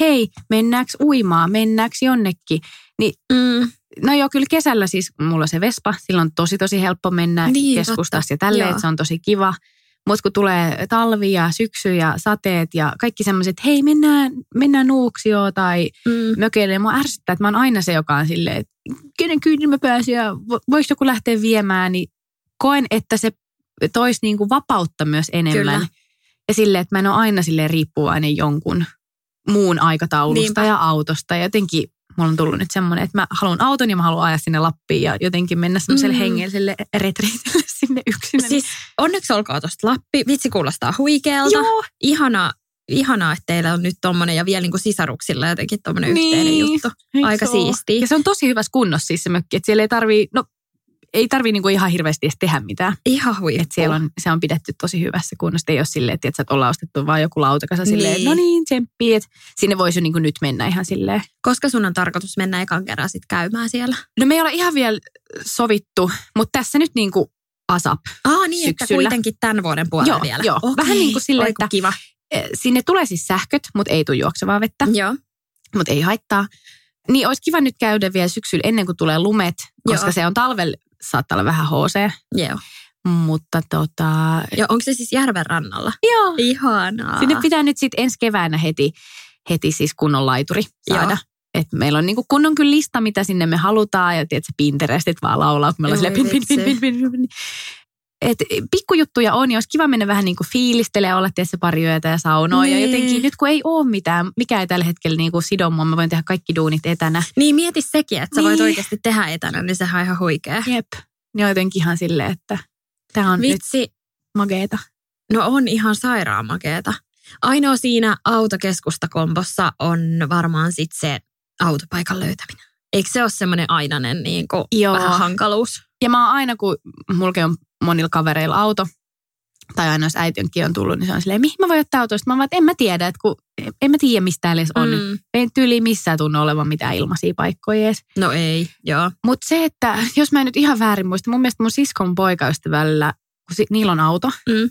hei, mennäänkö uimaan, mennäänkö jonnekin. Niin, mm. No joo, kyllä kesällä siis mulla on se Vespa, silloin on tosi tosi helppo mennä niin, keskustassa totta. Ja tälleen, että se on tosi kiva. Mutta kun tulee talvi ja syksy ja sateet ja kaikki semmoiset, hei mennään, mennään Nuuksioon tai mm. mökeille. Mua ärsyttää, että mä oon aina se, joka on silleen, että kenen kyydin mä pääsin ja voiko joku lähteä viemään, niin koen, että se toisi niin kuin vapautta myös enemmän. Kyllä. Ja silleen, että mä en ole aina silleen riippuvainen jonkun muun aikataulusta niinpä. Ja autosta. Ja jotenkin mulla on tullut nyt semmoinen, että mä haluan auton ja mä haluan ajaa sinne Lappiin ja jotenkin mennä semmoiselle mm. hengelliselle retriitille sinne yksin. Siis onneksi olkaa tosta Lappi. Vitsi kuulostaa huikealta. Joo. Ihanaa, ihanaa, että teillä on nyt tommoinen ja vielä niin kuin sisaruksilla jotenkin tommoinen niin. yhteinen juttu. Aika siistiä. Ja se on tosi hyvässä kunnossa siis se mökki, että siellä ei tarvii, no ei tarvitse niinku ihan hirveästi edes tehdä mitään. Ihan huippua. Että siellä on, se on pidetty tosi hyvässä kunnossa. Ei ole silleen, että et ollaan ostettu vaan joku lautakasa silleen, niin. no niin, tsemppi. Et sinne voisi jo niinku nyt mennä ihan silleen. Koska sun on tarkoitus mennä ekan kerran sitten käymään siellä? No me ei ole ihan vielä sovittu, mutta tässä nyt niinku ASAP Aa, niin, syksyllä. Että kuitenkin tämän vuoden puolella joo, vielä. Joo, okay. Vähän niin kuin silleen, että kiva. Sinne tulee siis sähköt, mutta ei tule juoksevaa vettä. Joo. Mutta ei haittaa. Niin olisi kiva nyt käydä vielä syksyllä ennen kuin tulee lumet, koska joo. se on talvella. Saattaa olla vähän H C. Joo. Mutta tota... Joo, onko se siis järven rannalla? Joo. Ihanaa. Sinne pitää nyt sitten ensi keväänä heti, heti siis kunnon laituri saada. Joo. Et meillä on niinku kunnon kyllä lista, mitä sinne me halutaan. Ja tiedätkö, Pinterestit vaan laulaa, kun meillä on silleen pin, pin, pin, pin, pin, pin. Et pikkujuttuja on, ja olisi kiva mennä vähän niinku fiilistelemaan, olla tietysti pari yötä ja saunoa. Ja jotenkin nyt kun ei ole mitään, mikä ei tällä hetkellä niinku sidomua, mä voin tehdä kaikki duunit etänä. Niin mieti sekin, että niin. sä voit oikeasti tehdä etänä, niin sehän on ihan huikea. Jep, niin jotenkin ihan silleen, että tää on vitsi. Nyt mageeta. No on ihan sairaan mageeta. Ainoa siinä autokeskustakombossa on varmaan sitten se autopaikan löytäminen. Eikö se ole semmoinen ainainen niinku vähän hankaluus? Ja mä oon aina, kun mulke on monilla kavereilla auto, tai aina jos äitinkin on tullut, niin se on silleen, mihin mä voin ottaa autoista? Mä vaan, että en mä tiedä, että kun en mä tiedä, mistä täällä edes on. Mm. En tyyliin missään tunne olevan mitään ilmaisia paikkoja edes. No ei, joo. Mutta se, että jos mä en nyt ihan väärin muista, mun mielestä mun siskon poikaystävällä, kun niillä on auto, mm.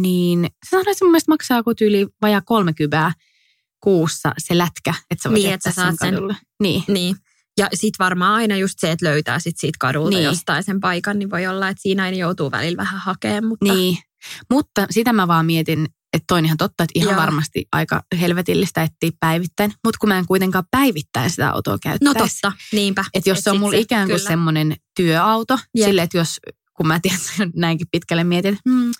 niin se sanoi, että mun mielestä maksaa kuin tyyli vajaa kolmekymmentä kuussa se lätkä, että sä voit niin, jättää sen kadulle. Niin, niin. Ja sitten varmaan aina just se, että löytää sit siitä kadulta niin. jostain sen paikan, niin voi olla, että siinä aina joutuu välillä vähän hakemaan. Mutta... Niin, mutta sitä mä vaan mietin, Että toi on ihan totta, että ihan Joo. varmasti aika helvetillistä etsiä päivittäin. Mutta kun mä en kuitenkaan päivittäin sitä autoa käyttäisi. No totta, niinpä. Että jos et se on mulla se, ikään kuin semmoinen työauto, yep. silleen, että jos, kun mä tiedän, näinkin pitkälle mietin, että hmm,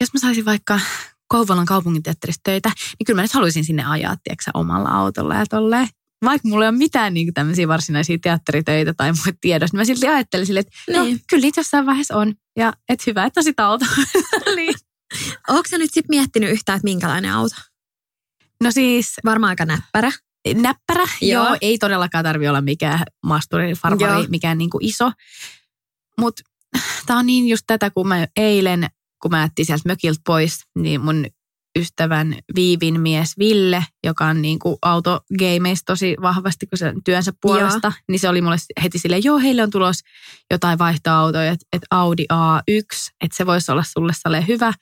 jos mä saisin vaikka Kouvolan kaupunginteatterista töitä, niin kyllä mä nyt haluaisin sinne ajaa, tiedätkö, omalla autolla ja tolleen. Vaikka mulla ei ole mitään niin tämmöisiä varsinaisia teatteritöitä tai muita tiedosta, niin mä silti ajattelin sille, että no, niin. kyllä itse jossain vaiheessa on. Ja et hyvä, että on sitä autoa. Oletko sä nyt sit miettinyt yhtään, että minkälainen auto? No siis... Varmaan aika näppärä. Näppärä, joo. joo ei todellakaan tarvitse olla mikään masturi, farmari, joo. mikään niinku iso. Mutta tää on niin just tätä, kun mä eilen, kun mä jättiin sieltä mökiltä pois, niin mun ystävän Viivin mies Ville, joka on niinku autogeimeissa tosi vahvasti, kun se työnsä puolesta, joo. niin se oli mulle heti silleen, joo, heille on tulos jotain vaihtoautoja, että et Audi A yksi, että se voisi olla sulle salleen hyvä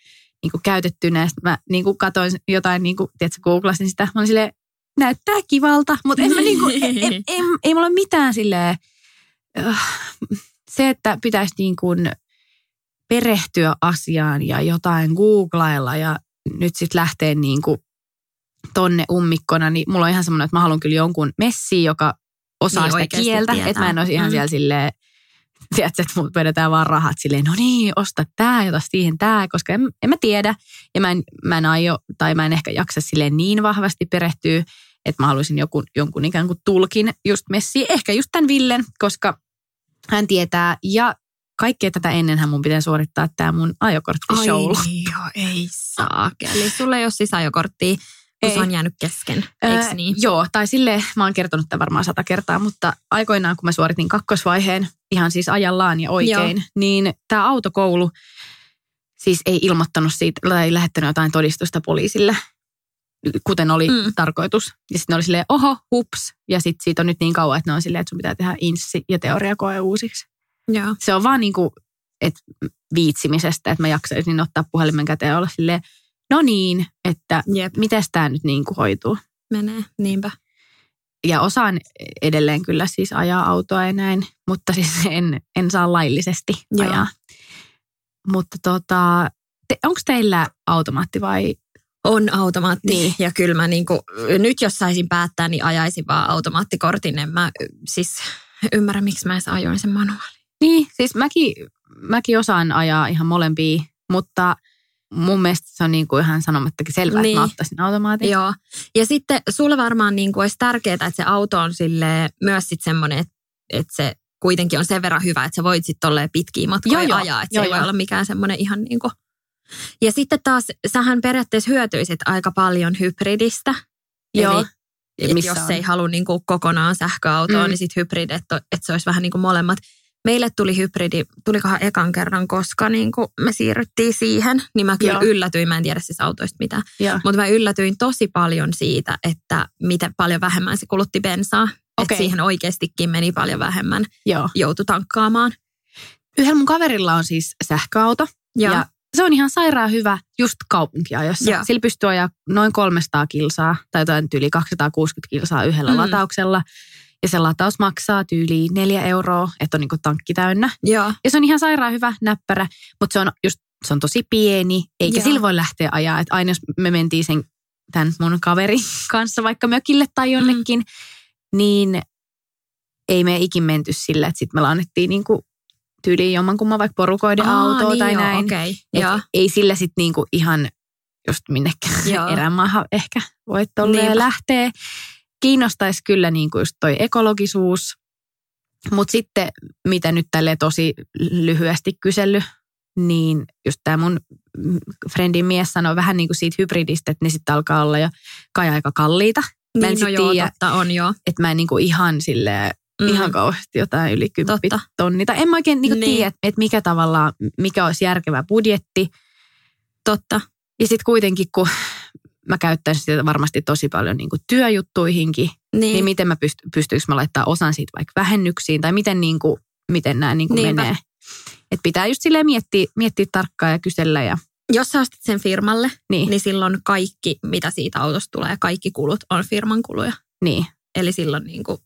niinku käytettynä. Sitten mä niinku katoin jotain, niinku, tiedätkö, googlasin sitä. Mä olin silleen, näyttää kivalta, mutta en mä niinku, en, en, en, ei mulla ole mitään silleen, se, että pitäisi niinku perehtyä asiaan ja jotain googlailla ja nyt sitten lähtee niinku tonne ummikkona, niin mulla on ihan semmoinen, että mä haluan kyllä jonkun messiin, joka osaa niin sitä kieltä, että mä en olisi ihan mm. siellä silleen, tiedätkö, että mut vedetään vaan rahat silleen, no niin, osta tää, jota siihen tää, koska en, en mä tiedä, ja mä en, mä en aio, tai mä en ehkä jaksa silleen niin vahvasti perehtyä, että mä haluaisin joku, jonkun ikään kuin tulkin just messiin, ehkä just tämän Villen, koska hän tietää, ja kaikkea tätä ennenhän mun pitää suorittaa tämä mun ajokorttishow. Ai niin joo, ei saa. Eli sulla ei ole siis ajokorttia, kun se on jäänyt kesken, eikö niin? Öö, joo, tai silleen, mä oon kertonut tämän varmaan sata kertaa, mutta aikoinaan kun mä suoritin kakkosvaiheen, ihan siis ajallaan ja oikein, joo. niin tämä autokoulu siis ei ilmoittanut siitä, tai lähettänyt jotain todistusta poliisille, kuten oli mm. tarkoitus. Ja sitten oli silleen, oho, hups, ja sitten siitä on nyt niin kauan, että ne on silleen, että sun pitää tehdä inssi ja teoriakoe uusiksi. Joo. Se on vaan niin kuin, että viitsimisestä, että mä jaksaisin ottaa puhelimen käteen ja olla silleen, no niin, että Jep. mites tää nyt niin kuin hoituu. Menee, niinpä. Ja osaan edelleen kyllä siis ajaa autoa ja näin, mutta siis en, en saa laillisesti Joo. ajaa. Mutta tota, te, onko teillä automaatti vai? On automaatti niin. ja kyllä mä niin kuin, nyt jos saisin päättää, niin ajaisin vaan automaattikortin. En mä siis ymmärrä, miksi mä edes ajoin sen manuaali. Niin, siis mäkin, mäkin osaan ajaa ihan molempia, mutta mun mielestä se on niin kuin ihan sanomattakin selvää, niin. että mä ottaisin automaatin. Joo, ja sitten sulle varmaan niin kuin olisi tärkeää, että se auto on sille myös sitten semmoinen, että se kuitenkin on sen verran hyvä, että sä voit sitten tolleen pitkiä matkoja joo, ajaa, että joo, se ei joo. voi olla mikään semmoinen ihan niin kuin. Ja sitten taas sähän periaatteessa hyötyisit aika paljon hybridistä, joo. eli jos on? Ei halua niin kuin kokonaan sähköautoa, mm. niin sitten hybrid, että, että se olisi vähän niin kuin molemmat. Meille tuli hybridi, tulikohan ekan kerran, koska niin kun me siirryttiin siihen, niin mä kyllä Joo. yllätyin, mä en tiedä siis autoista mitään, mutta mä yllätyin tosi paljon siitä, että miten paljon vähemmän se kulutti bensaa. Okay. Että siihen oikeastikin meni paljon vähemmän, Joo. joutui tankkaamaan. Yhdellä mun kaverilla on siis sähköauto Joo. ja se on ihan sairaan hyvä just kaupunkiajossa. Joo. Sillä pystyy ajaa noin kolmesataa kilsaa tai jotain yli kaksisataakuusikymmentä kilsaa yhdellä mm. latauksella. Ja se lataus maksaa tyyliin neljä euroa, että on niinku tankki täynnä. Joo. Ja se on ihan sairaan hyvä, näppärä, mutta se on, just, se on tosi pieni, eikä Joo. sillä voi lähteä ajaa. Että aina jos me mentiin sen, tämän mun kaverin kanssa vaikka mökille tai jonnekin, mm. niin ei me ikin menty sillä, että sitten me laannettiin niinku tyyliin jommankumman vaikka porukoiden Aa, autoa niin tai joo, näin. Okay. Ei sillä sitten niinku ihan just minnekään erämaahan ehkä voi tolleen lähteä. Kiinnostaisi kyllä niin kuin just toi ekologisuus, mutta sitten mitä nyt tälleen tosi lyhyesti kysely, niin just tämä mun friendin mies sanoi vähän niin kuin siitä hybridistä, että ne sitten alkaa olla jo kai aika kalliita. Mä niin, no joo, tiiä, totta on joo. Että mä en niin kuin ihan silleen, mm. ihan kauheasti jotain yli kymmenen tonnia. Tai en mä oikein niin kuin niin. tiedä, että mikä tavallaan, mikä olisi järkevä budjetti. Totta. Ja sitten kuitenkin kun... Mä käyttäisin sitä varmasti tosi paljon niin kuin työjuttuihinkin, niin, niin miten mä pyst- pystyykö mä laittaa osan siitä vaikka vähennyksiin, tai miten, niin kuin, miten nämä niin kuin menee. Että pitää just silleen miettiä, miettiä tarkkaan ja kysellä. Ja... Jos sä ostat sen firmalle, niin. niin silloin kaikki, mitä siitä autosta tulee, kaikki kulut on firman kuluja. Niin. Eli silloin niin kuin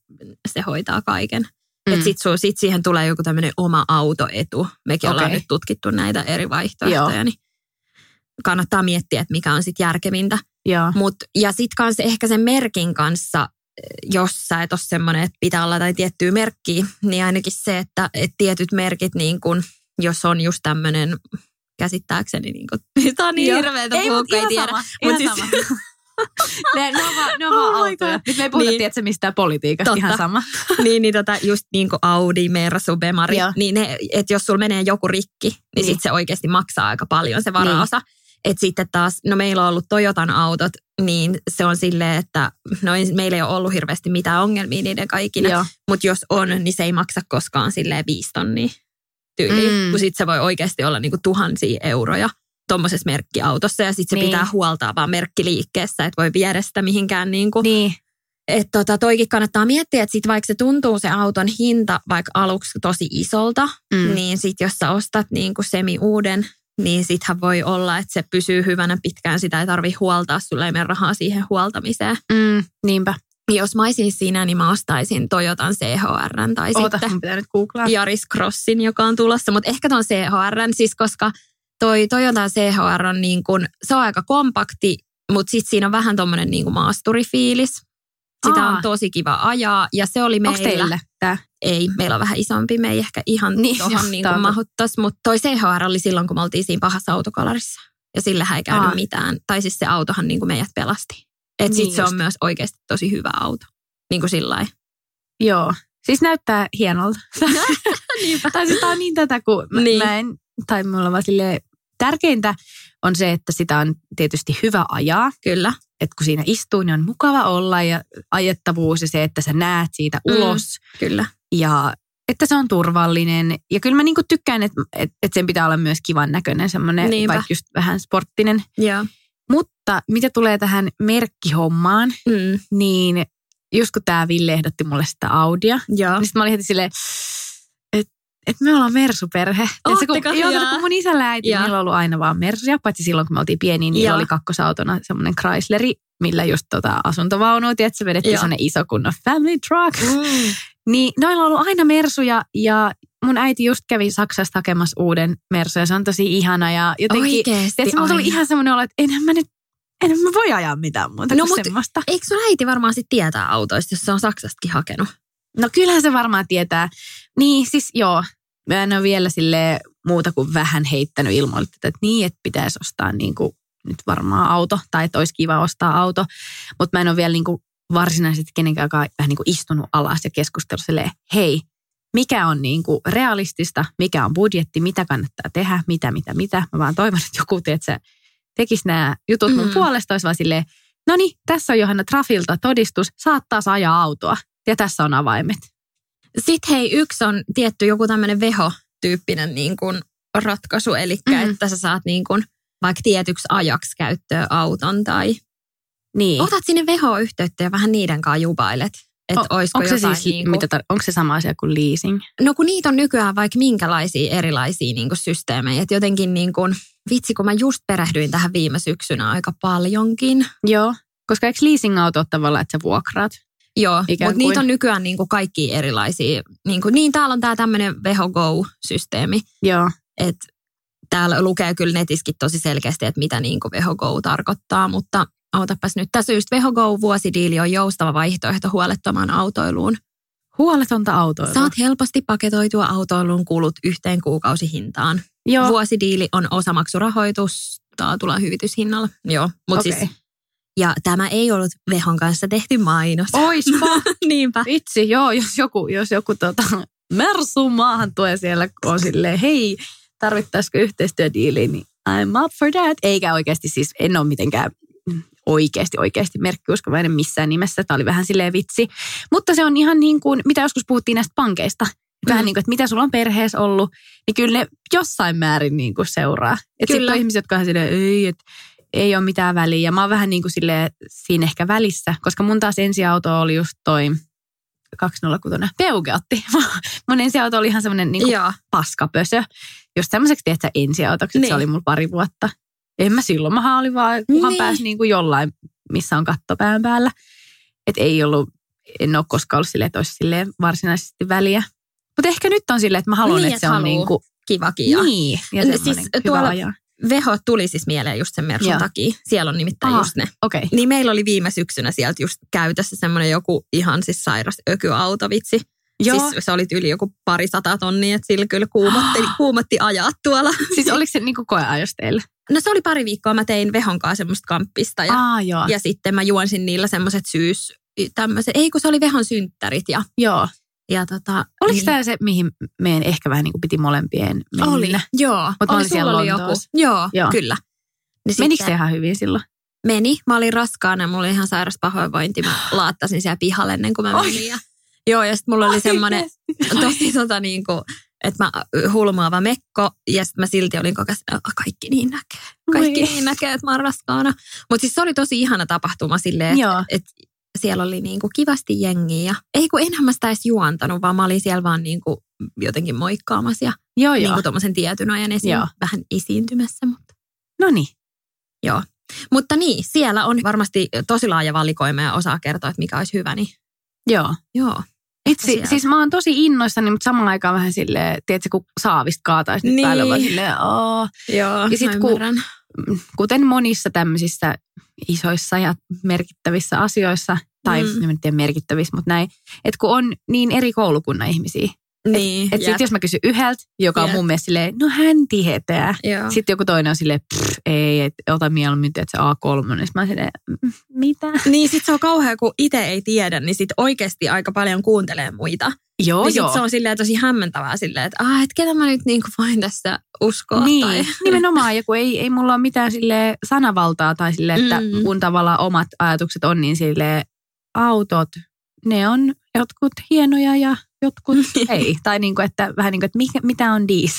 se hoitaa kaiken. Mm. Että sit, sit siihen tulee joku tämmöinen oma autoetu. Mekin okay. ollaan nyt tutkittu näitä eri vaihtoehtoja, Joo. niin kannattaa miettiä, että mikä on sitten järkevintä. Joo. Mut, ja sitten ehkä sen merkin kanssa, jos sä et ole semmoinen, että pitää olla tai tiettyä merkkiä, niin ainakin se, että et tietyt merkit, niin kun, jos on just tämmöinen käsittääkseni, niin kun, tämä on niin hirveätä puhua, kun ei tiedä. Sama, mut siis, ne, ne on vaan, ne on vaan oh autoja. Nyt me ei puhuta, niin, tietysti mistään politiikasta, totta, ihan sama. Niin, niin tota, just niin kuin Audi, Mersu, Bemari, niin että jos sulla menee joku rikki, niin, niin sitten se oikeasti maksaa aika paljon se varaosa. Niin. Että sitten taas, no meillä on ollut Toyotan autot, niin se on silleen, että no meillä ei ole ollut hirveästi mitään ongelmia niiden kaikina. Mutta jos on, niin se ei maksa koskaan silleen viisi tonnia tyyliin. Mm. Kun sitten se voi oikeasti olla niinku tuhansia euroja tuommoisessa merkkiautossa. Ja sitten se niin pitää huoltaa vaan merkkiliikkeessä, että voi viedä sitä mihinkään niinku. Niin. Että tota, toikin kannattaa miettiä, että sit vaikka se tuntuu se auton hinta vaikka aluksi tosi isolta, mm. niin sitten jos sä ostat niinku semi-uuden, niin sittenhän voi olla, että se pysyy hyvänä pitkään. Sitä ei tarvitse huoltaa, sulla ei mene rahaa siihen huoltamiseen. Mm, niinpä. Jos mä olisin siinä, niin mä ostaisin Toyotan C H R:n tai Oota, sitten pitää nyt googlaa. Yaris Crossin, joka on tulossa. Mutta ehkä ton C H R:n, siis koska toi Toyotan C H R on niin kuin, se on aika kompakti, mutta sitten siinä on vähän tommonen niin kuin maasturifiilis. Sitä Aa. on tosi kiva ajaa ja se oli meillä. Onko teille tää? Ei, meillä on vähän isompi. Me ei ehkä ihan niin, tuohon niin kuin mahuttaisi, mutta toi C H R oli silloin, kun me oltiin siinä pahassa autokalarissa. Ja sillähän ei käynyt Aa. mitään. Tai siis se autohan niin kuin meidät pelasti. Että niin sitten se on myös oikeasti tosi hyvä auto. Niin kuin sillain. Joo. Siis näyttää hienolta. Tai siis tää on niin tätä, kun niin. mä en, tai mulla on vaan silleen, tärkeintä on se, että sitä on tietysti hyvä ajaa. Kyllä. Että kun siinä istuu, niin on mukava olla ja ajettavuus ja se, että sä näet siitä ulos. Mm, kyllä. Ja että se on turvallinen. Ja kyllä mä niinku tykkään, että et, et sen pitää olla myös kivan näköinen, semmoinen vaikka just vähän sporttinen. Yeah. Mutta mitä tulee tähän merkkihommaan, mm. niin just kun tää Ville ehdotti mulle sitä Audia, yeah. niin sit mä olin heti silleen, että et me ollaan mersuperhe. Ootteko? Joo, kun mun isällä äiti, yeah. meillä on ollut aina vaan mersuja, paitsi silloin kun me oltiin pieniä, niin yeah. oli kakkosautona semmoinen Chrysleri, millä just tota asuntovaunua, tietysti vedettiin yeah. semmoinen iso kunnon family truck. Mm. Niin noilla on ollut aina mersuja ja mun äiti just kävi Saksasta hakemassa uuden mersu ja se on tosi ihana. Ja jotenkin, oikeesti aina. Mulla tuli ihan semmoinen olo, että enhän mä nyt, enhän mä voi ajaa mitään muuta no, kuin mut, semmoista. Eikö sun äiti varmaan sit tietää autoista, jos se on Saksastakin hakenut? No kyllähän se varmaan tietää. Niin siis joo, mä en ole vielä silleen muuta kuin vähän heittänyt ilmoille, että niin, että pitäisi ostaa niinku nyt varmaan auto tai että olisi kiva ostaa auto, mutta mä en ole vielä niinku varsinaisesti kenenkään vähän niin kuin istunut alas ja keskustellut silleen, hei, mikä on niin kuin realistista, mikä on budjetti, mitä kannattaa tehdä, mitä, mitä, mitä. Mä vaan toivon, että joku teetsä, tekisi nämä jutut mm. mun puolesta, olisi vaan silleen, no niin, tässä on Johanna Trafilta todistus, saat taas ajaa autoa ja tässä on avaimet. Sitten hei, yksi on tietty joku tämmöinen Veho-tyyppinen niin kuin ratkaisu, eli mm-hmm. että sä saat niin kuin vaikka tietyksi ajaksi käyttöön auton tai... Niin. Otat sinne Vehoon yhteyttä ja vähän niiden kanssa jubailet, että o, olisiko onko jotain. Siis, niin kuin... mitä tar- onko se sama asia kuin leasing? No kun niitä on nykyään vaikka minkälaisia erilaisia niin kuin systeemejä. Että jotenkin niin kuin, vitsi kun mä just perehdyin tähän viime syksynä aika paljonkin. Joo, koska eikö leasing-auto ole tavallaan, että sä vuokraat? Joo, mutta kuin... niitä on nykyään niin kuin kaikkia erilaisia. Niin, kuin, niin täällä on tää tämmöinen Veho Go-systeemi. Joo. Että täällä lukee kyllä netissäkin tosi selkeästi, että mitä niin kuin Veho Go tarkoittaa, mutta... Autapas nyt. Tässä just Veho Go -vuosidiili on joustava vaihtoehto huolettomaan autoiluun. Huoletonta autoilua. Saat helposti paketoitua autoilun kulut yhteen kuukausihintaan. Joo. Vuosidiili on osamaksurahoitusta, tulee hyvityshinnalla. Joo, mut okay. siis. Ja tämä ei ollut Vehon kanssa tehty mainos. Oispa. Niinpä. Vitsi, joo, jos joku, jos joku tota, Mersun maahan tuo siellä on silleen, hei, tarvittaisiko yhteistyödiili, niin I'm up for that. Eikä oikeasti siis, en ole mitenkään... Oikeasti, oikeasti merkkiuskovainen missään nimessä. Tämä oli vähän silleen vitsi. Mutta se on ihan niin kuin, mitä joskus puhuttiin näistä pankeista. Vähän mm. niin kuin, että mitä sulla on perheessä ollut, niin kyllä ne jossain määrin niin kuin seuraa. Että sitten on ihmisiä, jotka on silleen, ei, että ei ole mitään väliä. Ja mä oon vähän niin kuin silleen siinä ehkä välissä, koska mun taas ensiauto oli just toi kaksisataakuusi Peugeotti. Mun ensiauto oli ihan semmoinen niin kuin paskapösö. Just semmoiseksi tiedätkö ensiautoksi, niin. Se oli mulla pari vuotta. En mä silloin, mä olin vaan, kunhan niin. pääsi niin kuin jollain, missä on katto pään päällä. Että ei ollut, en ole koskaan ollut silleen, että olisi silleen varsinaisesti väliä. Mutta ehkä nyt on silleen, että mä haluan, niin, että et se on niin kuin... Kivakin. Niin, ja semmoinen siis, hyvä tuolla, ajaa. Veho tuli siis mieleen just sen Mersun Joo. takia. Siellä on nimittäin Aha, just ne. Okay. Niin meillä oli viime syksynä sieltä just käytössä semmoinen joku ihan siis sairas ökyauto vitsi. Joo. Siis se oli yli joku pari sata tonnia, että sillä kyllä kuumotti, kuumotti ajaa tuolla. Siis oliko se niin kuin koeajos teillä? No se oli pari viikkoa, mä tein Vehon kanssa semmoista kamppista. Ja, Aa, ja sitten mä juonsin niillä semmoiset syys, tämmöiset, ei kun se oli Vehon synttärit ja... Joo. Ja tota, oliko niin, tämä se, mihin meidän ehkä vähän niin kuin piti molempien mennä? Oli, joo. Mutta oli siellä oli joku. Joo, joo, kyllä. Niin menikö sitten, se ihan hyvin silloin? Meni. Mä olin raskaana, mulla oli ihan sairas pahoinvointi. Mä laattasin siellä pihalle ennen kuin mä menin. Oi. Ja, joo, ja sitten mulla oli semmoinen tosi tota niin kuin, että mä hulmaava mekko. Ja sitten mä silti olin koko ajan, kaikki niin näkee. Kaikki Oi. niin näkee, että mä oon raskaana. Mutta siis se oli tosi ihana tapahtuma silleen, että... Et, siellä oli niinku kivasti jengiä ja ei kun enhän mä sitä edes juontanut, vaan mä olin siellä vaan niinku jotenkin moikkaamassa ja joo, niinku tommosen tietyn ajan esiin, vähän esiintymässä. Mutta. Noniin. Joo. Mutta niin, siellä on varmasti tosi laaja valikoima ja osaa kertoa, että mikä olisi hyvä. Niin... Joo. Joo. Itse, siis mä oon tosi innoissani, mutta samaan aikaan vähän silleen, tiedätkö, kun saavista kaataisi nyt niin. päälle, vaan silleen, aah. Joo, ja sit, kun, kuten monissa tämmöisissä isoissa ja merkittävissä asioissa, tai mm. en tiedä merkittävissä, mutta näin, että kun on niin eri koulukunnan ihmisiä. Niin. Että et sitten jos mä kysyn yhdeltä, joka on jät. mun mielestä silleen, no hän tietää. Joo. Sitten joku toinen on silleen, ei, et, ota mieluummin, että se A kolme. Sitten mä oon silleen, mitä? Niin, sitten se on kauhea, kun itse ei tiedä, niin sitten oikeasti aika paljon kuuntelee muita. Joo, niin joo. Sitten se on silleen tosi hämmentävää silleen, että ah, et ketä mä nyt niin kuin voin tässä uskoa. Niin, tai... nimenomaan. Ja kun ei, ei mulla ole mitään silleen sanavaltaa tai silleen, että mm. kun tavallaan omat ajatukset on, niin silleen autot, ne on jotkut hienoja ja... Jotkut ei. Tai niin kuin, että vähän niin kuin, että mikä, mitä on diis.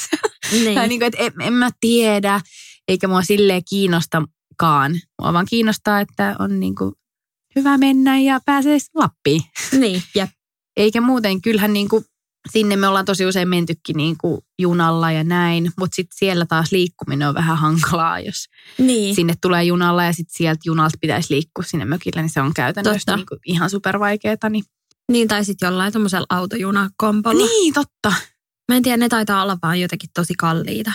Niin. Tai niin kuin, että en, en mä tiedä, eikä mua silleen kiinnostakaan. Mua vaan kiinnostaa, että on niin kuin hyvä mennä ja pääsee Lappiin. Niin, jep. Eikä muuten, kyllähän niin kuin sinne me ollaan tosi usein mentykin niin kuin junalla ja näin, mutta sitten siellä taas liikkuminen on vähän hankalaa, jos niin. sinne tulee junalla ja sitten sieltä junalta pitäisi liikkua sinne mökillä, niin se on käytännössä niin kuin ihan supervaikeeta, niin Niin, tai sitten jollain tommosella autojunakompalla. Niin, totta. Mä en tiedä, ne taitaa olla vaan jotenkin tosi kalliita.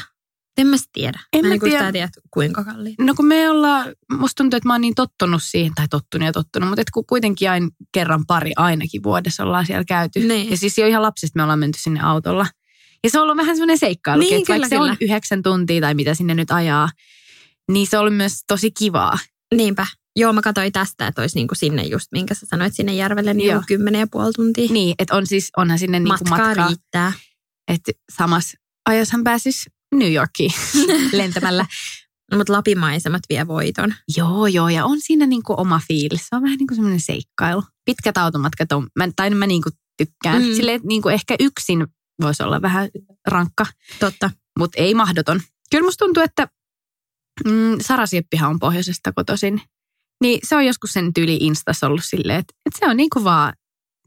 En mä sitä tiedä. En mä en tiedä. Sitä tiedä, kuinka kalliita. No kun me ollaan, musta tuntuu, että mä oon niin tottunut siihen, tai tottunut ja tottunut, mutta et kun kuitenkin aina kerran pari ainakin vuodessa ollaan siellä käyty. Niin. Ja siis jo ihan lapsesta me ollaan menty sinne autolla. Ja se on ollut vähän semmoinen seikkailu, niin, että vaikka kyllä. se on yhdeksän tuntia tai mitä sinne nyt ajaa, niin se oli myös tosi kivaa. Niinpä. Joo, mä katsoin tästä, että olisi niinku sinne just, minkä sä sanoit, sinne järvelle niin kymmenen ja puoli tuntia. Niin, että on siis, onhan sinne niinku matkaa. Matkaa riittää. Että samassa ajassahan pääsisi New Yorkiin lentämällä. Mutta Lapimaisemat vie voiton. Joo, joo, ja on siinä niinku oma fiilis. Se on vähän niinku semmoinen seikkailu. Pitkät automatkat on, mä, tai mä niinku tykkään. Mm. Silleen, että niinku ehkä yksin voisi olla vähän rankka. Totta. Mutta ei mahdoton. Kyllä musta tuntuu, että mm, Sara Sieppihan on pohjoisesta kotoisin. Niin se on joskus sen tyyli Instassa ollut silleen, että, että se on niinku vaan,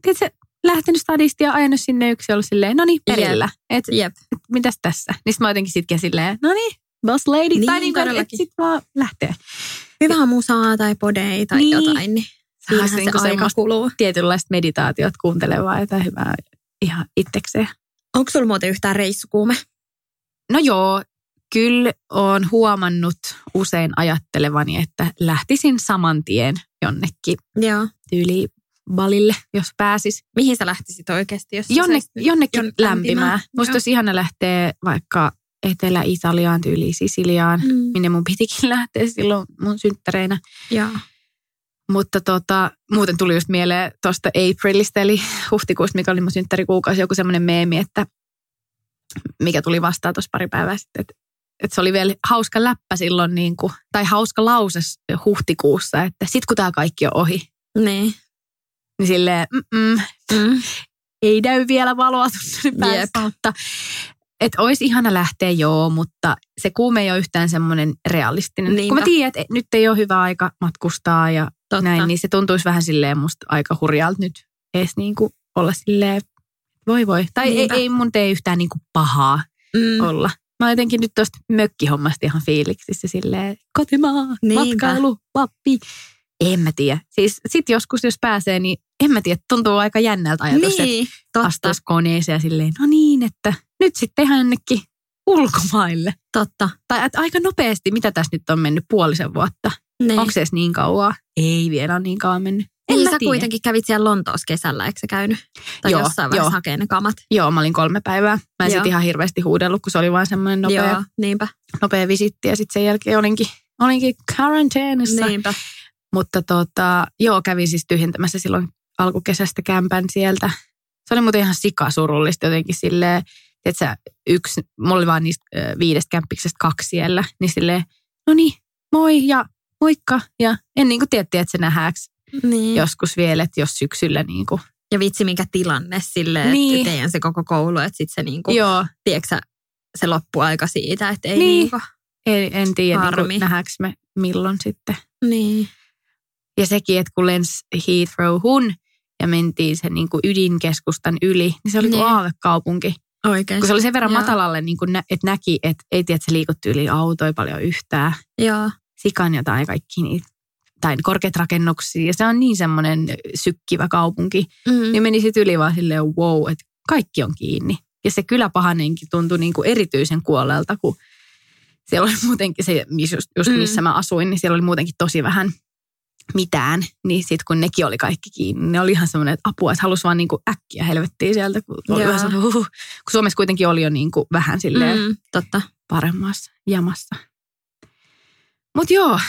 tiedätkö, lähtenyt stadista ja ajanut sinne yksi ollut silleen, no niin, perillä. Että et, mitäs tässä? Niin sitten mä jotenkin sitkin silleen, no niin, boss lady. Niin, tai niin kuin, että sit vaan lähtee. Hyvää musaa tai podei tai niin, jotain, niin siinähän se, se aika kuluu. Tietynlaiset meditaatiot kuuntelevaa jotain hyvää ihan itsekseen. Onko sulla muuten yhtään reissukuume? No joo. Kyllä olen huomannut usein ajattelevani, että lähtisin saman tien jonnekin Joo. tyyli Balille, jos pääsis. Mihin sä lähtisit oikeasti? Jos Jonne, jonnekin jon, lämpimään. lämpimään. Musta olisi ihana lähteä vaikka Etelä-Italiaan, tyyli Sisiliaan, mm. minne mun pitikin lähteä silloin mun synttäreinä. Joo. Mutta tota, muuten tuli just mieleen tuosta Aprilista, eli huhtikuusta, mikä oli mun synttärikuukausi, joku semmoinen meemi, että mikä tuli vastaan tuossa pari päivää sitten, että Että se oli vielä hauska läppä silloin, niin kuin, tai hauska lause huhtikuussa, että sit kun tää kaikki on ohi. Niin. Niin silleen, mm. ei näy vielä valoa tuonne päästä. Mutta, että olisi ihana lähteä, joo, mutta se kuume ei ole yhtään semmoinen realistinen. Niinpä. Kun mä tiedän, että nyt ei ole hyvä aika matkustaa ja Totta. näin, niin se tuntuisi vähän silleen musta aika hurjalta nyt edes niin kuin olla silleen, voi voi. Tai ei, ei mun tee yhtään niin kuin pahaa mm. olla. Mä oon jotenkin nyt tuosta mökkihommasta ihan fiiliksissä silleen, kotimaa, Niinpä. matkailu, pappi. En mä tiedä. Siis sit joskus, jos pääsee, niin en mä tiedä, tuntuu aika jännältä ajatus, niin, että astuisi koneeseen silleen, no niin, että nyt sitten tehdään jonnekin ulkomaille. Totta. Tai aika nopeasti, mitä tässä nyt on mennyt puolisen vuotta? Niin. Onko se edes niin kauan? Ei vielä niin kauan mennyt. Niin sä kuitenkin kävit siellä Lontoossa kesällä, eikö sä käynyt? Tai joo, jossain vaiheessa hakee ne kamat. Joo, mä olin kolme päivää. Mä en sit ihan hirveästi huudellut, kun se oli vaan semmoinen nopea, joo, niinpä. nopea visitti. Ja sit sen jälkeen olinkin, olinkin karanteenissa. Niinpä. Mutta tota, joo, kävin siis tyhjentämässä silloin alkukesästä kämpän sieltä. Se oli muuten ihan sikasurullista jotenkin silleen, että sä yksi, mulla oli vaan niistä viidestä kämppiksestä kaksi siellä. Niin silleen, no niin, moi ja moikka. Ja en niinku tietty, että se nähdääks. Niin. Joskus vielä, että jos syksyllä niin kuin. Ja vitsi, minkä tilanne silleen, niin. Että teidän se koko koulu, että sitten se niin kuin, tiedätkö se loppuaika siitä, että ei niin, niin kuin, ei, en tiedä, niin nähdäänkö me milloin sitten. Niin. Ja sekin, että kun lensi Heathrowhun ja mentiin sen niin kuin ydinkeskustan yli, niin se oli niin. Kuin aavekaupunki. Oikein. Kun se oli sen verran joo. matalalle, niin kuin nä, että näki, että ei tiedä, että se liikutti yli autoja paljon yhtään. Joo. Sikan jotain kaikki niitä. Tai korkeat rakennuksia, ja se on niin semmoinen sykkivä kaupunki. Mm-hmm. Niin meni sitten yli vaan silleen, wow, että kaikki on kiinni. Ja se kyläpahanenkin tuntui niinku erityisen kuolleelta, kun siellä oli muutenkin, se, just, just mm-hmm. missä mä asuin, niin siellä oli muutenkin tosi vähän mitään. Niin sitten kun nekin oli kaikki kiinni, ne oli ihan semmoinen, että apua, että halusi vaan niinku äkkiä helvettiin sieltä. Kun, oli vähän semmoinen, huh, kun Suomessa kuitenkin oli jo niinku vähän silleen mm-hmm. totta, paremmassa jamassa. Mut joo.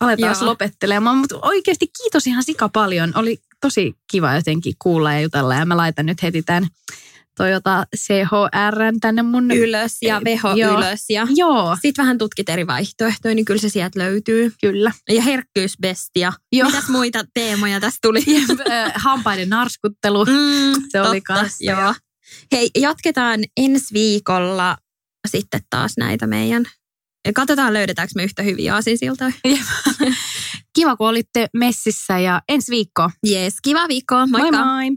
Aletaan joo. lopettelemaan, mutta oikeasti kiitos ihan sika paljon. Oli tosi kiva jotenkin kuulla ja jutella. Ja mä laitan nyt heti tämän Toyota C H R:n tänne mun... Ylös ja Veho joo. ylös. Ja joo. Sitten vähän tutkit eri vaihtoehtoja, niin kyllä se sieltä löytyy. Kyllä. Ja herkkyysbestia. Mitäs muita teemoja tässä tuli? Hampaiden narskuttelu. Mm, se oli totta, kanssa. Joo. Hei, jatketaan ensi viikolla sitten taas näitä meidän... Katsotaan, löydetäänkö me yhtä hyviä aasinsiltoja. Kiva, kun olitte messissä ja ensi viikko. Jees, kiva viikko. Moikka. Moi moi.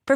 for